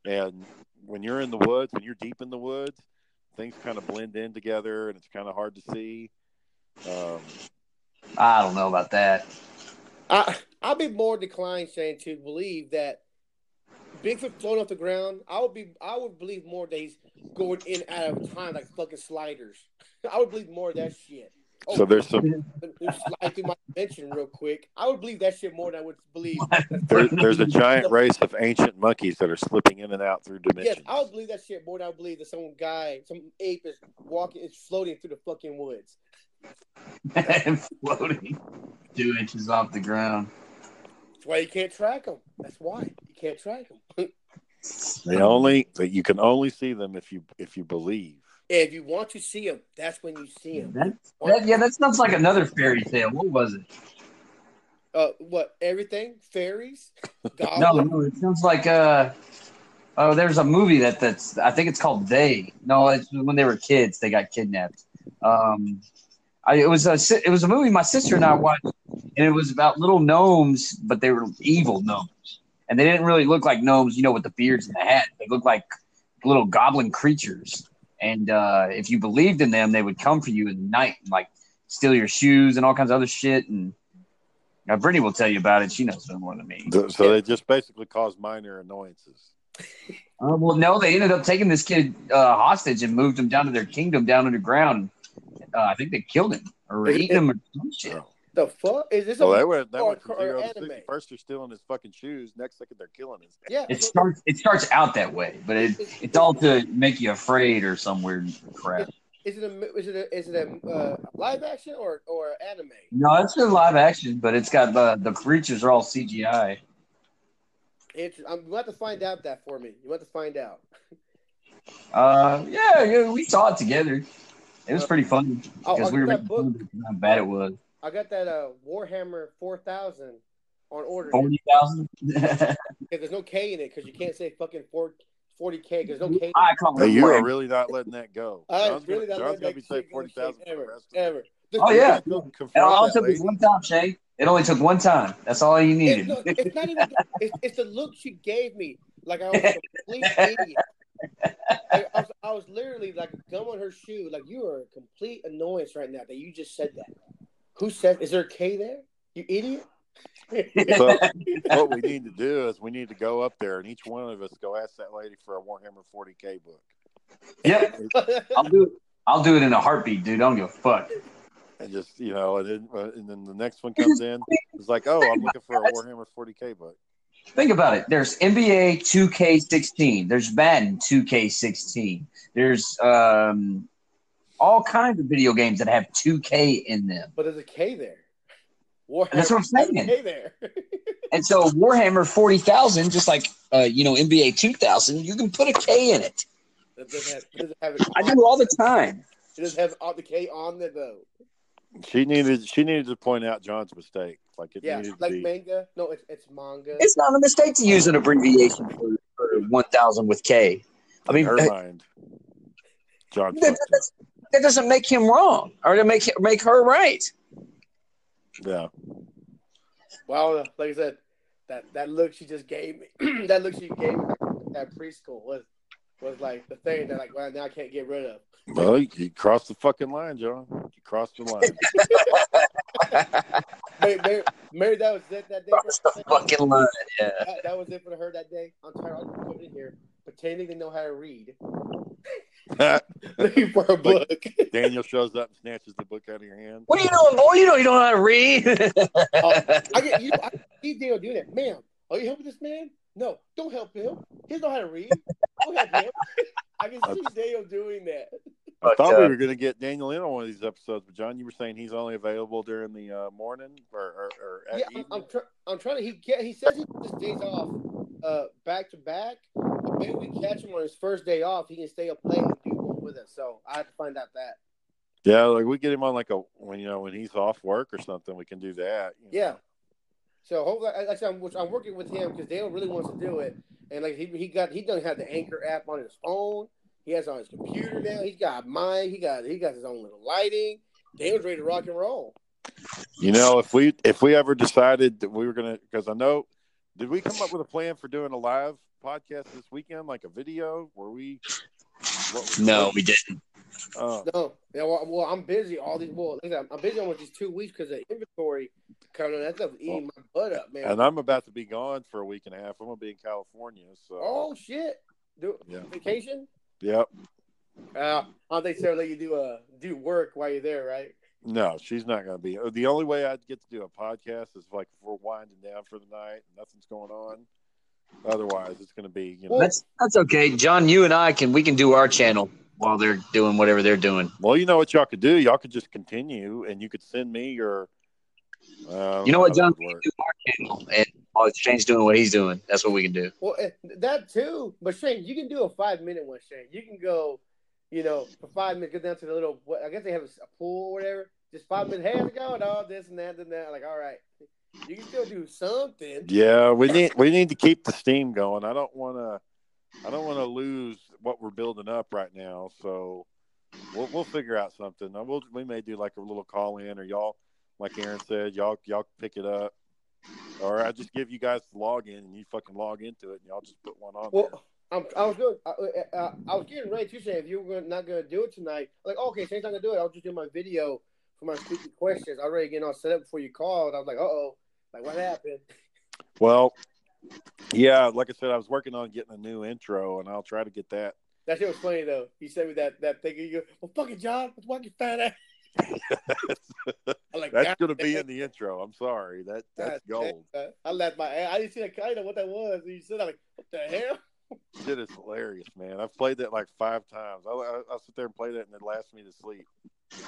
And when you're in the woods, when you're deep in the woods, things kind of blend in together, and it's kind of hard to see. I don't know about that. I'd be more declined, Shane, to believe that Bigfoot floating off the ground. I would believe more that he's going in and out of time like fucking sliders. I would believe more of that shit. Oh, so there's some. Slide through my dimension real quick. I would believe that shit more than I would believe. There's a giant race of ancient monkeys that are slipping in and out through dimensions. Yes, I would believe that shit more than I would believe that some ape is floating through the fucking woods. And floating 2 inches off the ground. That's why you can't track them. That's why you can't track them. You can only see them if you believe. If you want to see him, that's when you see him. That sounds like another fairy tale. What was it? What? Everything? Fairies? No, it sounds like there's a movie that's I think it's called They. No, it's when they were kids, they got kidnapped. It was a movie my sister and I watched, and it was about little gnomes, but they were evil gnomes, and they didn't really look like gnomes, you know, with the beards and the hat. They looked like little goblin creatures. And if you believed in them, they would come for you in the night and, like, steal your shoes and all kinds of other shit. And now Brittany will tell you about it. She knows no more than me. So they just basically caused minor annoyances. Well, no, they ended up taking this kid hostage and moved him down to their kingdom down underground. I think they killed him or eaten him or some shit. The fuck? Is this that went from 0 to 60. First, they're stealing his fucking shoes. Next second, they're killing his. Yeah. It starts out that way, but it's all to make you afraid or some weird crap. Is it a live action or anime? No, it's a live action, but it's got the creatures are all CGI. I'm going to find out that for me. You want to find out? Yeah, we saw it together. It was pretty fun because we were making how bad it was. I got that Warhammer 4000 on order. 40,000? Because there's no K in it because you can't say fucking 40K. There's no K in it. Hey, you are really not letting that go. John's going to be saying 40,000 ever. Oh, yeah. It one time, Shane. It only took one time. That's all you needed. It's not even. It's the look she gave me. Like I was a complete idiot. I was literally like a gum on her shoe. Like you are a complete annoyance right now that you just said that. Who said, is there a K there? You idiot. So, what we need to do is we need to go up there and each one of us go ask that lady for a Warhammer 40K book. Yep. I'll do it in a heartbeat, dude. I don't give a fuck. And just, you know, and then the next one comes in. It's like, oh, I'm looking for a Warhammer 40K book. Think about it. There's NBA 2K16. There's Madden 2K16. There's, all kinds of video games that have 2K in them. But there's a K there. That's what I'm saying. There's a K there. And so Warhammer 40,000, just like, NBA 2000, you can put a K in it. I do all the time. It doesn't have all the K on there, though. She needed to point out John's mistake. Manga. No, it's manga. It's not a mistake to use an abbreviation for 1,000 with K. I mean, in her mind. John. That doesn't make him wrong, or to make her right. Yeah. Well, like I said, that look she just gave me, at preschool was like the thing that like well, now I can't get rid of. Well, you crossed the fucking line, John. You crossed the line. Maybe that was it that day. Crossed the fucking line. Yeah. That was it for her that day. I'm tired. I'm just coming in here pretending to know how to read. Looking for a book. Daniel shows up and snatches the book out of your hand. What are you doing, boy? You know you don't know how to read. I see Daniel do that. Ma'am, are you helping this man? No, don't help him. He doesn't know how to read. Don't help him. I can see Daniel doing that. But, I thought we were going to get Daniel in on one of these episodes, but John, you were saying he's only available during the morning or yeah, evening? I'm trying to. He says he just days off back to back. Maybe we catch him on his first day off. He can stay up late and do one with us. So I have to find out that. Yeah, like we get him on like when he's off work or something, we can do that. You know. So hopefully, like I said, I'm working with him because Dale really wants to do it, and like he doesn't have the Anchor app on his phone. He has it on his computer now. He's got mine. He got his own little lighting. Dale's ready to rock and roll. You know, if we ever decided that we were gonna, because I know, did we come up with a plan for doing a live podcast this weekend, like a video? We didn't. No. Yeah, well, I'm busy all these. Well, I'm busy almost these 2 weeks because of inventory coming. That stuff's eating my butt up, man. And I'm about to be gone for a week and a half. I'm gonna be in California. So. Oh shit! Vacation. Yep. I don't think Sarah let you do work while you're there, right? No, she's not going to be. The only way I'd get to do a podcast is like if we're winding down for the night and nothing's going on. Otherwise, it's going to be. You know, that's okay, John. You and I can do our channel while they're doing whatever they're doing. Well, you know what y'all could do? Y'all could just continue, and you could send me your. You know what, John? We can do our channel and. Oh, Shane's doing what he's doing. That's what we can do. Well, that too. But Shane, you can do a 5-minute one, Shane. You can go, for 5 minutes, go down to the little, I guess they have a pool or whatever. Just 5 minutes, hey, how's it going? Oh, this and that and that. Like, all right. You can still do something. Yeah, we need to keep the steam going. I don't want to lose what we're building up right now. So we'll figure out something. We may do like a little call in, or y'all, like Aaron said, y'all pick it up. Or I just give you guys the login and you fucking log into it and y'all just put one on. Well, I was getting ready to say if you were not going to do it tonight, like okay, Shane's not going to do it. I'll just do my video for my stupid questions. I already getting all set up before you called. I was like, what happened? Well, yeah, like I said, I was working on getting a new intro and I'll try to get that. That shit was funny though. You sent me that thing. And you go, well, fucking John, let's walk your fat ass. Like, that's going to be in the intro. I'm sorry. That's gold. I laughed my ass. I didn't see that. I didn't know what that was. You said that, like, what the hell? Shit is hilarious, man. I've played that like 5 times. I'll sit there and play that, and it lasts me to sleep.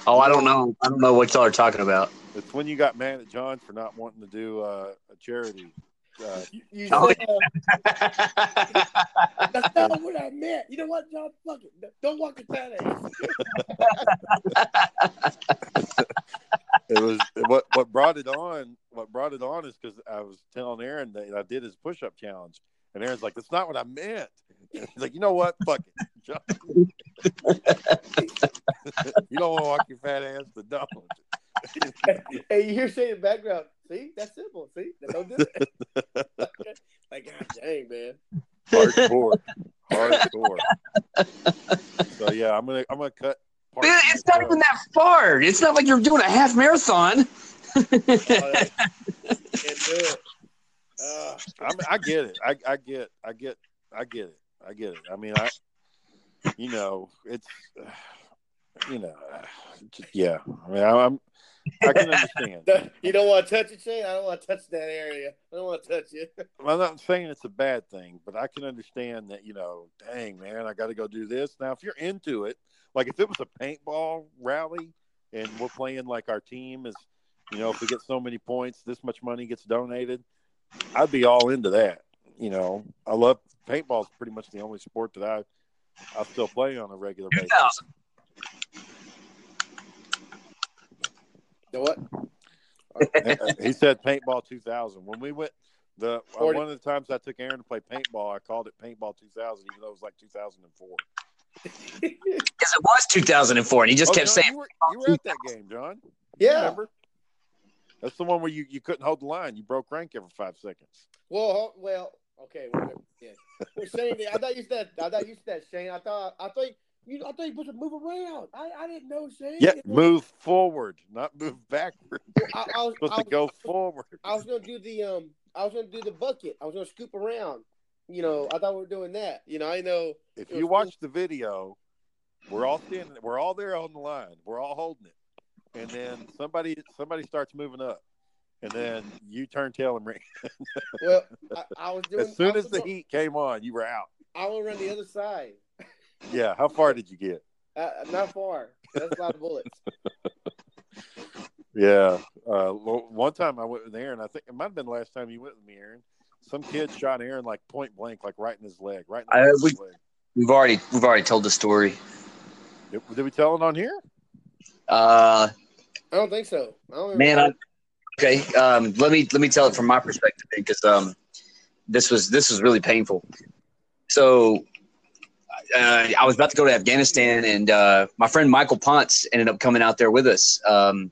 Oh, I don't know what y'all are talking about. It's when you got mad at John for not wanting to do a charity. You said, that's not what I meant. You know what, John? Fuck it. Don't walk the fat ass. It was what brought it on. What brought it on is because I was telling Aaron that I did his push-up challenge, and Aaron's like, "That's not what I meant." And he's like, "You know what? Fuck it, John. You don't want to walk your fat ass, but don't." Hey, you hear Shane in the background. See? That's simple. See? Don't do it. Like, God dang, man. Hardcore. So, yeah, I'm gonna cut. It's not even that far. It's not like you're doing a half marathon. I get it. I mean, yeah. I mean, I can understand. You don't want to touch it, Shane? I don't want to touch that area. I don't want to touch it. I'm not saying it's a bad thing, but I can understand that, dang, man, I got to go do this. Now, if you're into it, like if it was a paintball rally and we're playing like our team is, if we get so many points, this much money gets donated, I'd be all into that. I love paintball. It's pretty much the only sport that I still play on a regular basis. Yeah. You know what? He said paintball 2000. When we went, one of the times I took Aaron to play paintball, I called it paintball 2000, even though it was like 2004. Yes, it was 2004, and he just kept saying. You were at that game, John. Yeah. Remember? That's the one where you couldn't hold the line. You broke rank every 5 seconds. Well, okay. Yeah. Shane, I thought you said that, Shane. I thought. I thought you were supposed to move around. I didn't know, Shane. Yeah, move forward, not move backwards. I was supposed to go forward. I was going to do the bucket. I was going to scoop around. I thought we were doing that. I know. If you watch the video, we're all standing. We're all there on the line. We're all holding it, and then somebody starts moving up, and then you turn tail and ring. Well, I was doing. As soon as the heat came on, you were out. I will run the other side. Yeah, how far did you get? Not far. That's a lot of bullets. Yeah. One time I went with Aaron. I think it might have been the last time you went with me, Aaron. Some kid shot Aaron like point blank, like right in his leg, right in the his leg. We've already told the story. Did we tell it on here? I don't think so. Okay. Let me tell it from my perspective because this was really painful. So I was about to go to Afghanistan, and my friend Michael Ponce ended up coming out there with us.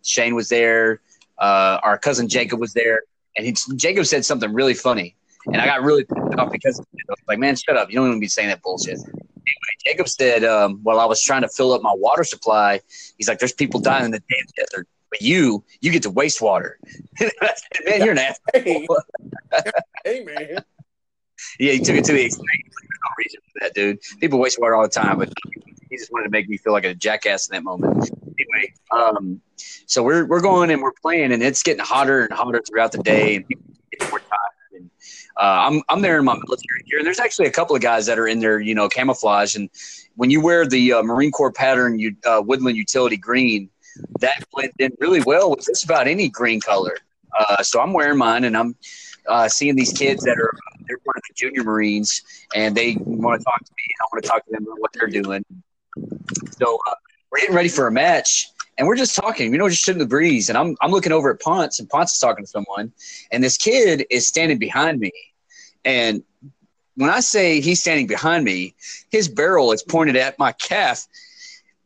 Shane was there. Our cousin Jacob was there. And Jacob said something really funny. And I got really pissed off because I was like, man, shut up. You don't even be saying that bullshit. Anyway, Jacob said, while I was trying to fill up my water supply, he's like, there's people dying in the damn desert. But you get to waste water. I said, man, you're an asshole. Hey, man. Yeah, he took it to the extreme. There's no reason for that, dude. People waste water all the time, but he just wanted to make me feel like a jackass in that moment. Anyway, so we're going and we're playing, and it's getting hotter and hotter throughout the day, and people get more tired. And I'm there in my military gear, and there's actually a couple of guys that are in their camouflage. And when you wear the Marine Corps pattern, Woodland Utility green, that blends in really well with just about any green color. So I'm wearing mine, and I'm seeing these kids that are they're part of the junior Marines, and they want to talk to me, and I want to talk to them about what they're doing. So we're getting ready for a match, and we're just talking, just shooting the breeze. And I'm looking over at Ponce, and Ponce is talking to someone, and this kid is standing behind me. And when I say he's standing behind me, his barrel is pointed at my calf,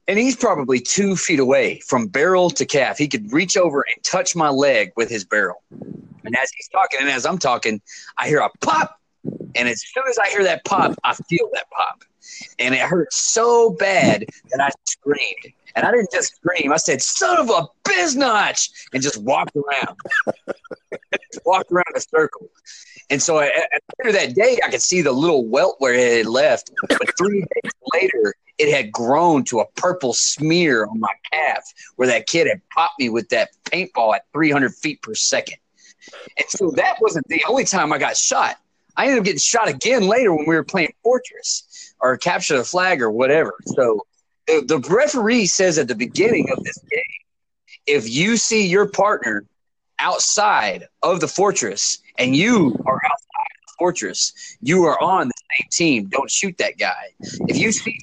and he's probably 2 feet away from barrel to calf. He could reach over and touch my leg with his barrel. And as he's talking and as I'm talking, I hear a pop. And as soon as I hear that pop, I feel that pop. And it hurt so bad that I screamed. And I didn't just scream. I said, son of a biznotch, and just walked around. Walked around a circle. And so after that day, I could see the little welt where it had left. But 3 days later, it had grown to a purple smear on my calf where that kid had popped me with that paintball at 300 feet per second. And so that wasn't the only time I got shot. I ended up getting shot again later when we were playing Fortress or Capture the Flag or whatever. So the referee says at the beginning of this game, if you see your partner outside of the Fortress and you are outside of the Fortress, you are on the same team. Don't shoot that guy. If you see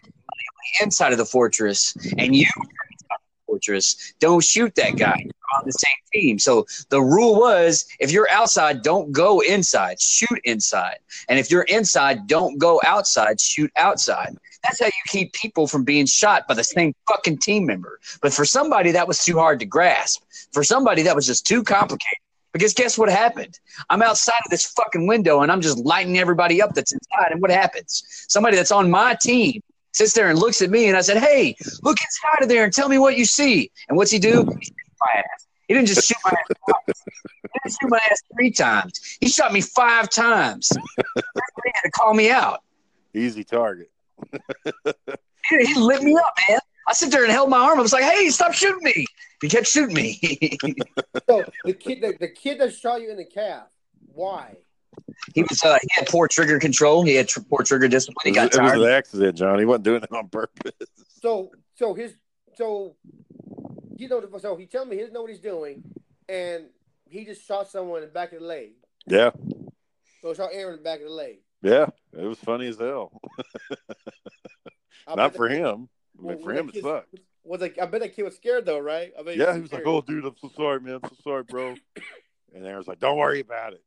inside of the Fortress and you are inside the Fortress, don't shoot that guy. You're on the same team. So the rule was, if you're outside, don't go inside, shoot inside. And if you're inside, don't go outside, shoot outside. That's how you keep people from being shot by the same fucking team member. But for somebody, that was too hard to grasp. For somebody, that was just too complicated. Because guess what happened? I'm outside of this fucking window and I'm just lighting everybody up that's inside. And what happens? Somebody that's on my team sits there and looks at me, and I said, hey, look inside of there and tell me what you see. And what's he do? He shoots my ass. He didn't just shoot my ass twice. He didn't shoot my ass 3 times. He shot me 5 times. He had to call me out. Easy target. He lit me up, man. I sit there and held my arm. I was like, hey, stop shooting me. He kept shooting me. So the kid that shot you in the calf, why? He had poor trigger control. He had poor trigger discipline. He got tired. It was an accident, John. He wasn't doing it on purpose. So he tells me he doesn't know what he's doing, and he just shot someone in the back of the leg. Yeah. So he shot Aaron in the back of the leg. Yeah, it was funny as hell. Not for him. I mean, for him, it sucked. I bet that kid was scared though, right? He was scared. Like, "Oh, dude, I'm so sorry, man. I'm so sorry, bro." And Aaron's like, "Don't worry about it."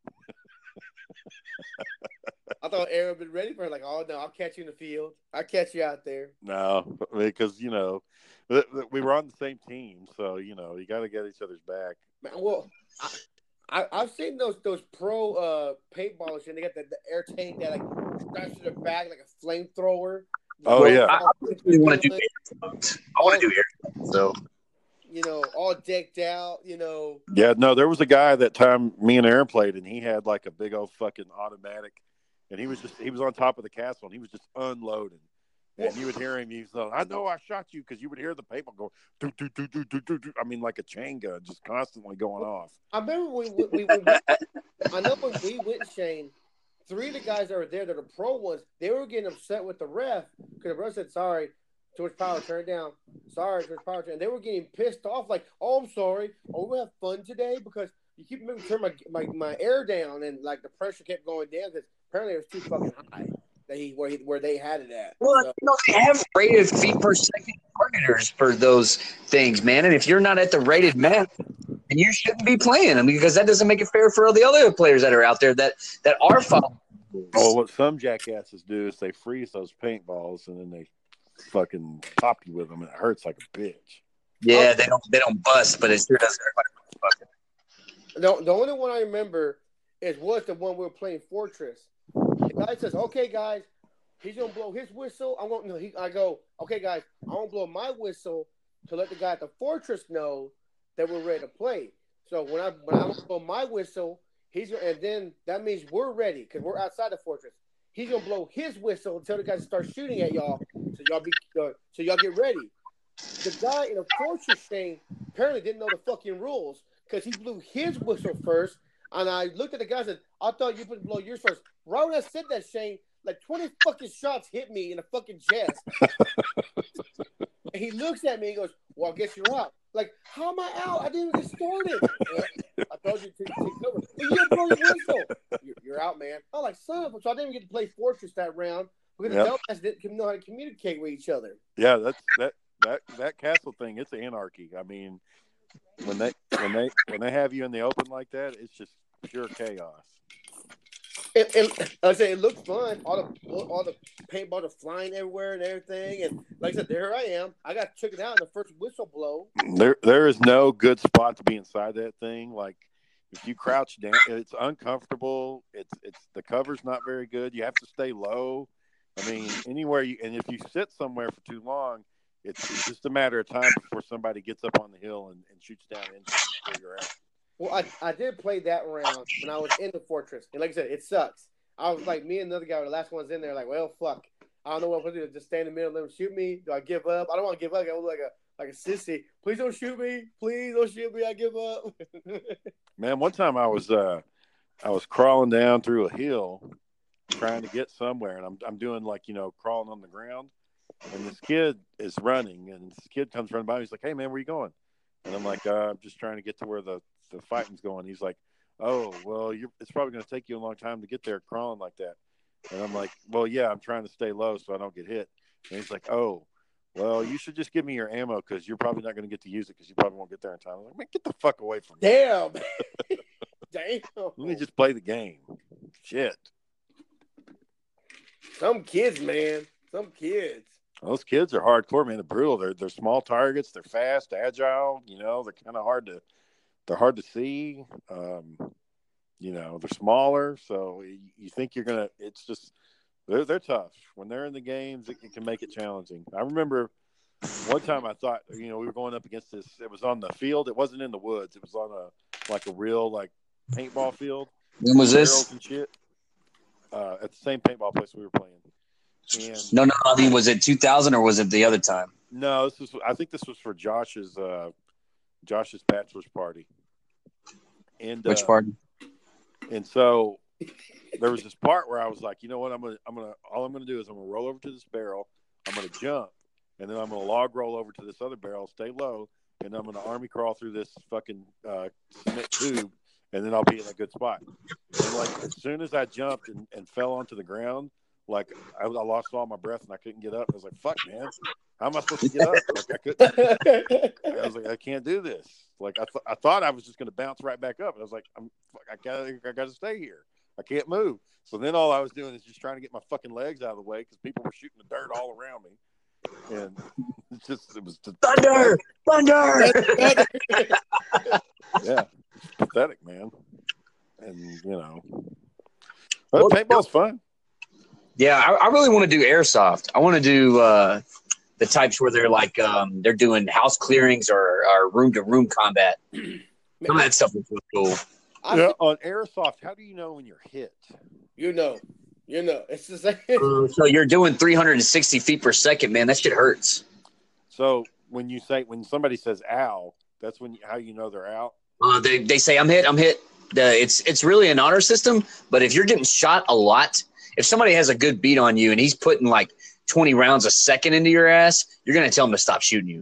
I thought Aaron had been ready for it. Like, oh, no, I'll catch you in the field. I'll catch you out there. No, because, we were on the same team. So, you got to get each other's back. Man, well, I've seen those pro paintballers, and they got the air tank that, starts to their back like a flamethrower. Yeah. I want to do air. I want to do air. So. All decked out, Yeah, no, there was a guy that time me and Aaron played, and he had like a big old fucking automatic, and he was on top of the castle, and he was just unloading. And you would hear him, he's like, I know I shot you, because you would hear the paper go, do, do, do, do, do, do, do. I mean, like a chain gun just constantly going off. I remember when we went, Shane, 3 of the guys that were there that are pro ones, they were getting upset with the ref, because the ref said, sorry. George Power, turn it down. Sorry, George Power. And they were getting pissed off, like, oh, I'm sorry. Oh, we'll have fun today because you keep making me turn my air down, and, like, the pressure kept going down because apparently it was too fucking high where they had it at. Well, so, you know, they have rated feet per second targeters for those things, man. And if you're not at the rated max, then you shouldn't be playing them because that doesn't make it fair for all the other players that are out there that are following. Well, what some jackasses do is they freeze those paintballs and then they fucking top you with them, and it hurts like a bitch. Yeah, they don't bust, but it sure doesn't hurt like a fucking. No, the only one I remember was the one we were playing Fortress. The guy says, "Okay, guys, he's gonna blow his whistle. I go, "Okay, guys, I'm gonna blow my whistle to let the guy at the Fortress know that we're ready to play." So when I blow my whistle, and then that means we're ready because we're outside the Fortress. He's gonna blow his whistle and tell the guys to start shooting at y'all, so y'all get ready. The guy in the Fortress thing apparently didn't know the fucking rules because he blew his whistle first, and I looked at the guy and said, "I thought you would blow yours first." Right when I said that, Shane, like 20 fucking shots hit me in the fucking chest. And he looks at me and goes, "Well, I guess you're out." Like, how am I out? I didn't even get started. I told you to take over. You didn't blow your whistle. You're out, man. I'm like, son of a bitch. So I didn't even get to play Fortress that round because the dumbass didn't know how to communicate with each other. Yeah, that's that castle thing. It's anarchy. I mean, when they have you in the open like that, it's just pure chaos. And I say it looked fun. All the paintballs are flying everywhere and everything. And like I said, there I am. I got chicken out in the first whistle blow. There is no good spot to be inside that thing. Like if you crouch down, it's uncomfortable. It's the cover's not very good. You have to stay low. I mean, and if you sit somewhere for too long, it's just a matter of time before somebody gets up on the hill and shoots down into you before you're out. Well, I did play that round when I was in the Fortress. And like I said, it sucks. I was like, me and another guy were the last ones in there, like, well, fuck. I don't know what I'm going to do. Just stand in the middle and let them shoot me. Do I give up? I don't want to give up. I look like a sissy. Please don't shoot me. Please don't shoot me. I give up. Man, one time I was crawling down through a hill trying to get somewhere. And I'm doing like, you know, crawling on the ground. And this kid is running. And this kid comes running by me. He's like, "Hey, man, where are you going?" And I'm like, "I'm just trying to get to where the fighting's going." He's like, "Oh, well, it's probably going to take you a long time to get there crawling like that." And I'm like, "Well, yeah, I'm trying to stay low so I don't get hit." And he's like, "Oh, well, you should just give me your ammo because you're probably not going to get to use it because you probably won't get there in time." I'm like, "Man, get the fuck away from me." Damn. Damn. Let me just play the game. Shit. Some kids, man. Some kids. Those kids are hardcore, man. They're brutal. They're small targets. They're fast, agile. You know, they're kind of hard to see. You know, they're smaller, so you think you're gonna. It's just they're tough when they're in the games. It can make it challenging. I remember one time I thought, you know, we were going up against this. It was on the field. It wasn't in the woods. It was on a real paintball field. When was this? And shit. At the same paintball place we were playing. And no. I mean, was it 2000 or was it the other time? No, this was. I think this was for Josh's bachelor's party. And which party? And so there was this part where I was like, you know what? I'm gonna roll over to this barrel. I'm gonna jump, and then I'm gonna log roll over to this other barrel, stay low, and I'm gonna army crawl through this fucking cement tube, and then I'll be in a good spot. And as soon as I jumped and fell onto the ground, I lost all my breath and I couldn't get up. I was like, "Fuck, man, how am I supposed to get up?" I was like, "I can't do this." I thought I was just going to bounce right back up. And I was like, "I gotta stay here. I can't move." So then all I was doing is just trying to get my fucking legs out of the way because people were shooting the dirt all around me. And it was thunder. Yeah, it's pathetic, man. And you know, but paintball's fun. Yeah, I really want to do airsoft. I want to do the types where they're they're doing house clearings or room-to-room combat. Some of that stuff is really cool. Yeah, on airsoft, how do you know when you're hit? You know. It's the same. So you're doing 360 feet per second, man. That shit hurts. So when somebody says "ow," that's how you know they're out. They say I'm hit. It's really an honor system, but if you're getting shot a lot. If somebody has a good beat on you and he's putting like 20 rounds a second into your ass, you're going to tell them to stop shooting you.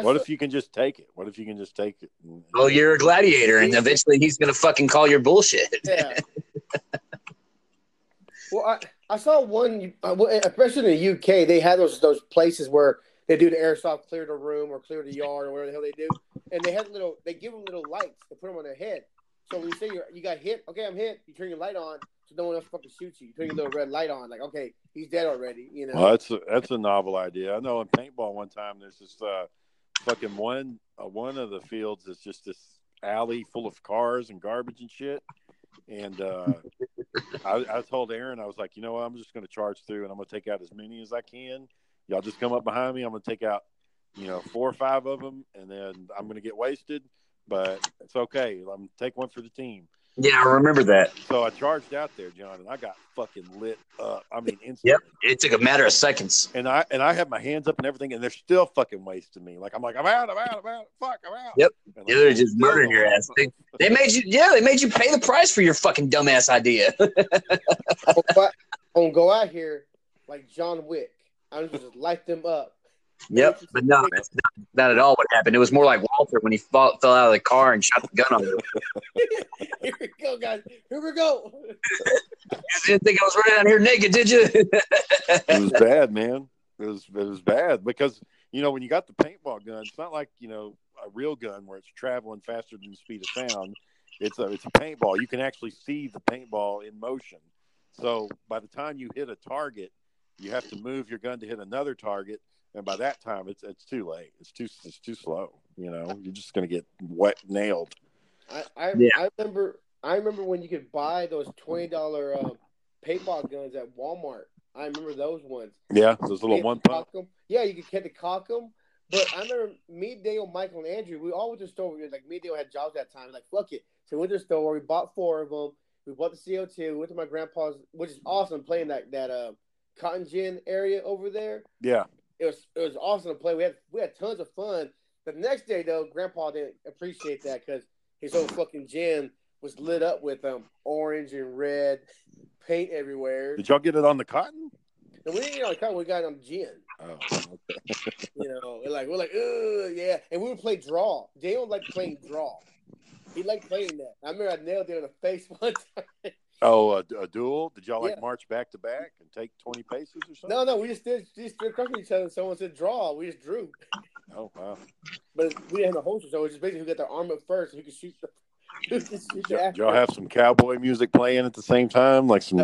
What if you can just take it? What if you can just take it? Oh, you're a gladiator, and eventually he's going to fucking call your bullshit. Yeah. Well, I saw one, especially in the UK, they had those places where they do the airsoft, clear the room or clear the yard or whatever the hell they do, and they give them little lights to put them on their head. So when you say you got hit, okay, I'm hit. You turn your light on, so no one else fucking shoots you. You turn your little red light on, like, okay, he's dead already. You know, well, that's a novel idea. I know in paintball one time there's this fucking one of the fields is just this alley full of cars and garbage and shit. And I told Aaron, I was like, you know what, I'm just going to charge through and I'm going to take out as many as I can. Y'all just come up behind me. I'm going to take out, 4 or 5 of them, and then I'm going to get wasted. But it's okay. I'm going to take one for the team. Yeah, I remember that. So I charged out there, John, and I got fucking lit up. I mean, instantly. Yep, it took a matter of seconds. And I had my hands up and everything, and they're still fucking wasting me. Like, I'm out. Fuck, I'm out. Yep. Like, yeah, they're just murdering your ass. They made you pay the price for your fucking dumbass idea. I'm going to go out here like John Wick. I'm just light them up. Yep, but no, that's not at all what happened. It was more like Walter when he fell out of the car and shot the gun on him. Here we go, guys. Here we go. You didn't think I was running out here naked, did you? It was bad, man. It was bad because, when you got the paintball gun, it's not like, a real gun where it's traveling faster than the speed of sound. It's a paintball. You can actually see the paintball in motion. So by the time you hit a target, you have to move your gun to hit another target. And by that time, it's too late. It's too slow. You're just gonna get wet nailed. I remember when you could buy those $20 paintball guns at Walmart. I remember those ones. Yeah, those little one pump. Yeah, you could get to cock them. But I remember me, Dale, Michael, and Andrew. We all went to the store. Me, Dale had jobs that time. Like fuck it. So we went to the store. We bought 4 of them. We bought the CO2. We went to my grandpa's, which is awesome. Playing that cotton gin area over there. Yeah. It was awesome to play. We had tons of fun. The next day, though, Grandpa didn't appreciate that because his whole fucking gym was lit up with orange and red paint everywhere. Did y'all get it on the cotton? No, we didn't get it on the cotton. We got it on gin. Oh, okay. We're like, ooh, yeah. And we would play draw. Dale liked playing draw. He liked playing that. I remember I nailed it in the face one time. Oh, a duel? Did y'all march back to back and take 20 paces or something? No, we just stood across each other. And someone said draw. We just drew. Oh wow! But we didn't have a holster, so it was just basically who got their arm up first and who could shoot. Did y'all have some cowboy music playing at the same time, like some?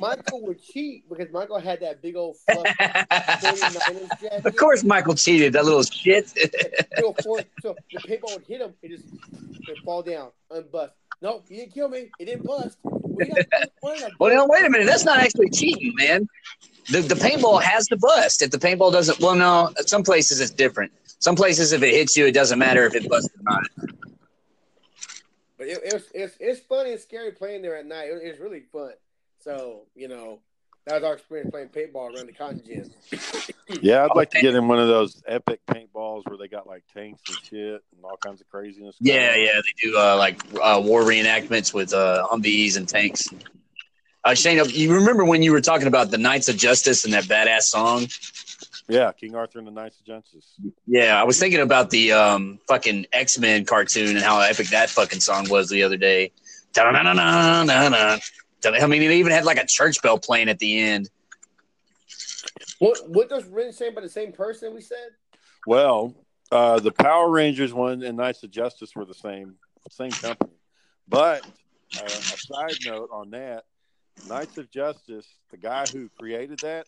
Michael would cheat because Michael had that big old fluff 49ers jacket. Of course, Michael cheated. That little shit. So the paintball would hit him. It'd fall down, unbust. Nope, you didn't kill me. It didn't bust. Well, now, wait a minute. That's not actually cheating, man. The paintball has to bust. If the paintball doesn't, well, no. Some places it's different. Some places, if it hits you, it doesn't matter if it busts or not. But it's funny and scary playing there at night. It's really fun. So that was our experience playing paintball around the cotton gin. Yeah, I'd like to get in one of those epic paintballs where they got like tanks and shit and all kinds of craziness. Yeah, they do war reenactments with Humvees and tanks. Shane, you remember when you were talking about the Knights of Justice and that badass song? Yeah, King Arthur and the Knights of Justice. Yeah, I was thinking about the fucking X-Men cartoon and how epic that fucking song was the other day. Da-na-na-na-na-na. I mean, it even had like a church bell playing at the end. What does Ren say about the same person we said? Well, the Power Rangers one and Knights of Justice were the same company. But a side note on that, Knights of Justice, the guy who created that,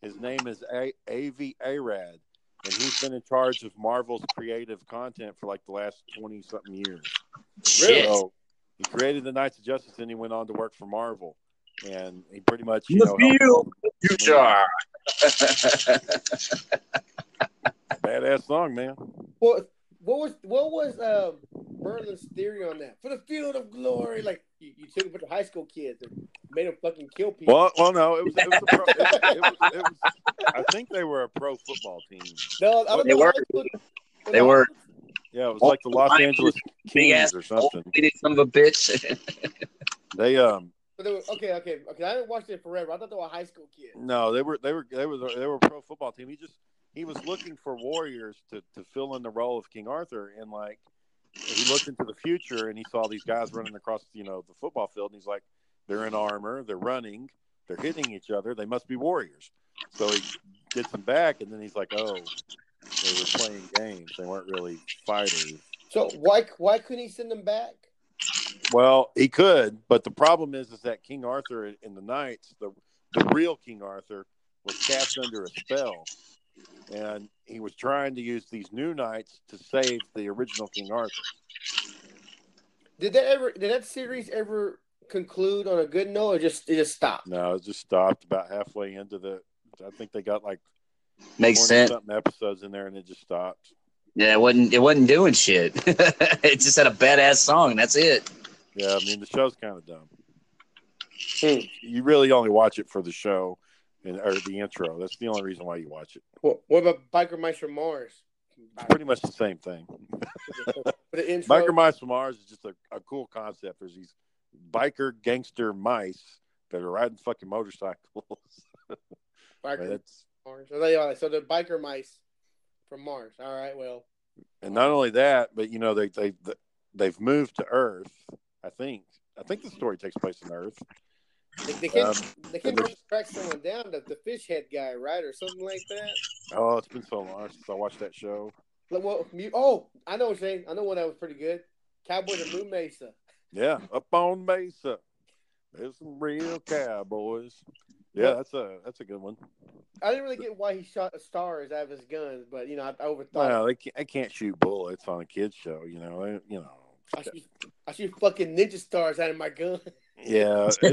his name is A.V. Arad, and he's been in charge of Marvel's creative content for like the last 20-something years. Shit. So he created the Knights of Justice, and he went on to work for Marvel. And he pretty much, future. Badass song, man. Well, what was Merlin's theory on that? For the field of glory, like you took a bunch of high school kids and made them fucking kill people. Well, no, it was I think they were a pro football team. No, I don't know. They were. Yeah, it was like the Los Angeles Kings or something. Son of a bitch. They But they were okay. I haven't watched it forever. I thought they were a high school kid. No, they were a pro football team. He was looking for warriors to fill in the role of King Arthur, and like he looked into the future and he saw these guys running across, you know, the football field, and he's like, they're in armor, they're running, they're hitting each other, they must be warriors. So he gets them back, and then he's like, oh, they were playing games, they weren't really fighting. So why couldn't he send them back? Well, he could, but the problem is that King Arthur and the Knights, the real King Arthur, was cast under a spell, and he was trying to use these new knights to save the original King Arthur. Did that series ever conclude on a good note, or it just stopped? No, it just stopped about halfway into I think they got like makes sense something episodes in there, and it just stopped. Yeah, it wasn't doing shit. It just had a badass song, and that's it. Yeah, I mean, the show's kind of dumb. You really only watch it for the show or the intro. That's the only reason why you watch it. Well, what about Biker Mice from Mars? It's pretty much the same thing. Biker Mice from Mars is just a cool concept. There's these biker gangster mice that are riding fucking motorcycles. Biker Mars. So the Biker Mice from Mars. All right, well. And not only that, but, you know, they've moved to Earth, I think. I think the story takes place on Earth. They can track someone down, the fish head guy, right? Or something like that. Oh, it's been so long since I watched that show. I know, Shane. I know one that was pretty good. Cowboy to Blue Mesa. Yeah, up on Mesa. There's some real cowboys. Yeah, that's a good one. I didn't really get why he shot stars out of his guns, but, you know, I overthought. No, they can't shoot bullets on a kid's show, you know. I shoot fucking ninja stars out of my gun. Yeah. Also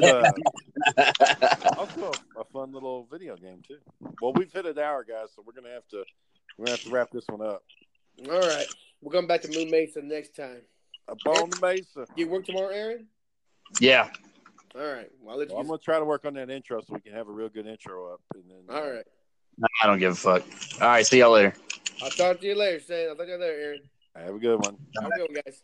a fun little video game, too. Well, we've hit an hour, guys, so we're gonna have to wrap this one up. All right. We're going back to Moon Mesa next time. Up on the Mesa. You work tomorrow, Aaron? Yeah. All right. I'm going to try to work on that intro so we can have a real good intro up. And then, all right. I don't give a fuck. All right. See y'all later. I'll talk to you later, Shane. I'll talk to you later, Aaron. Have a good one. Have a good one, guys.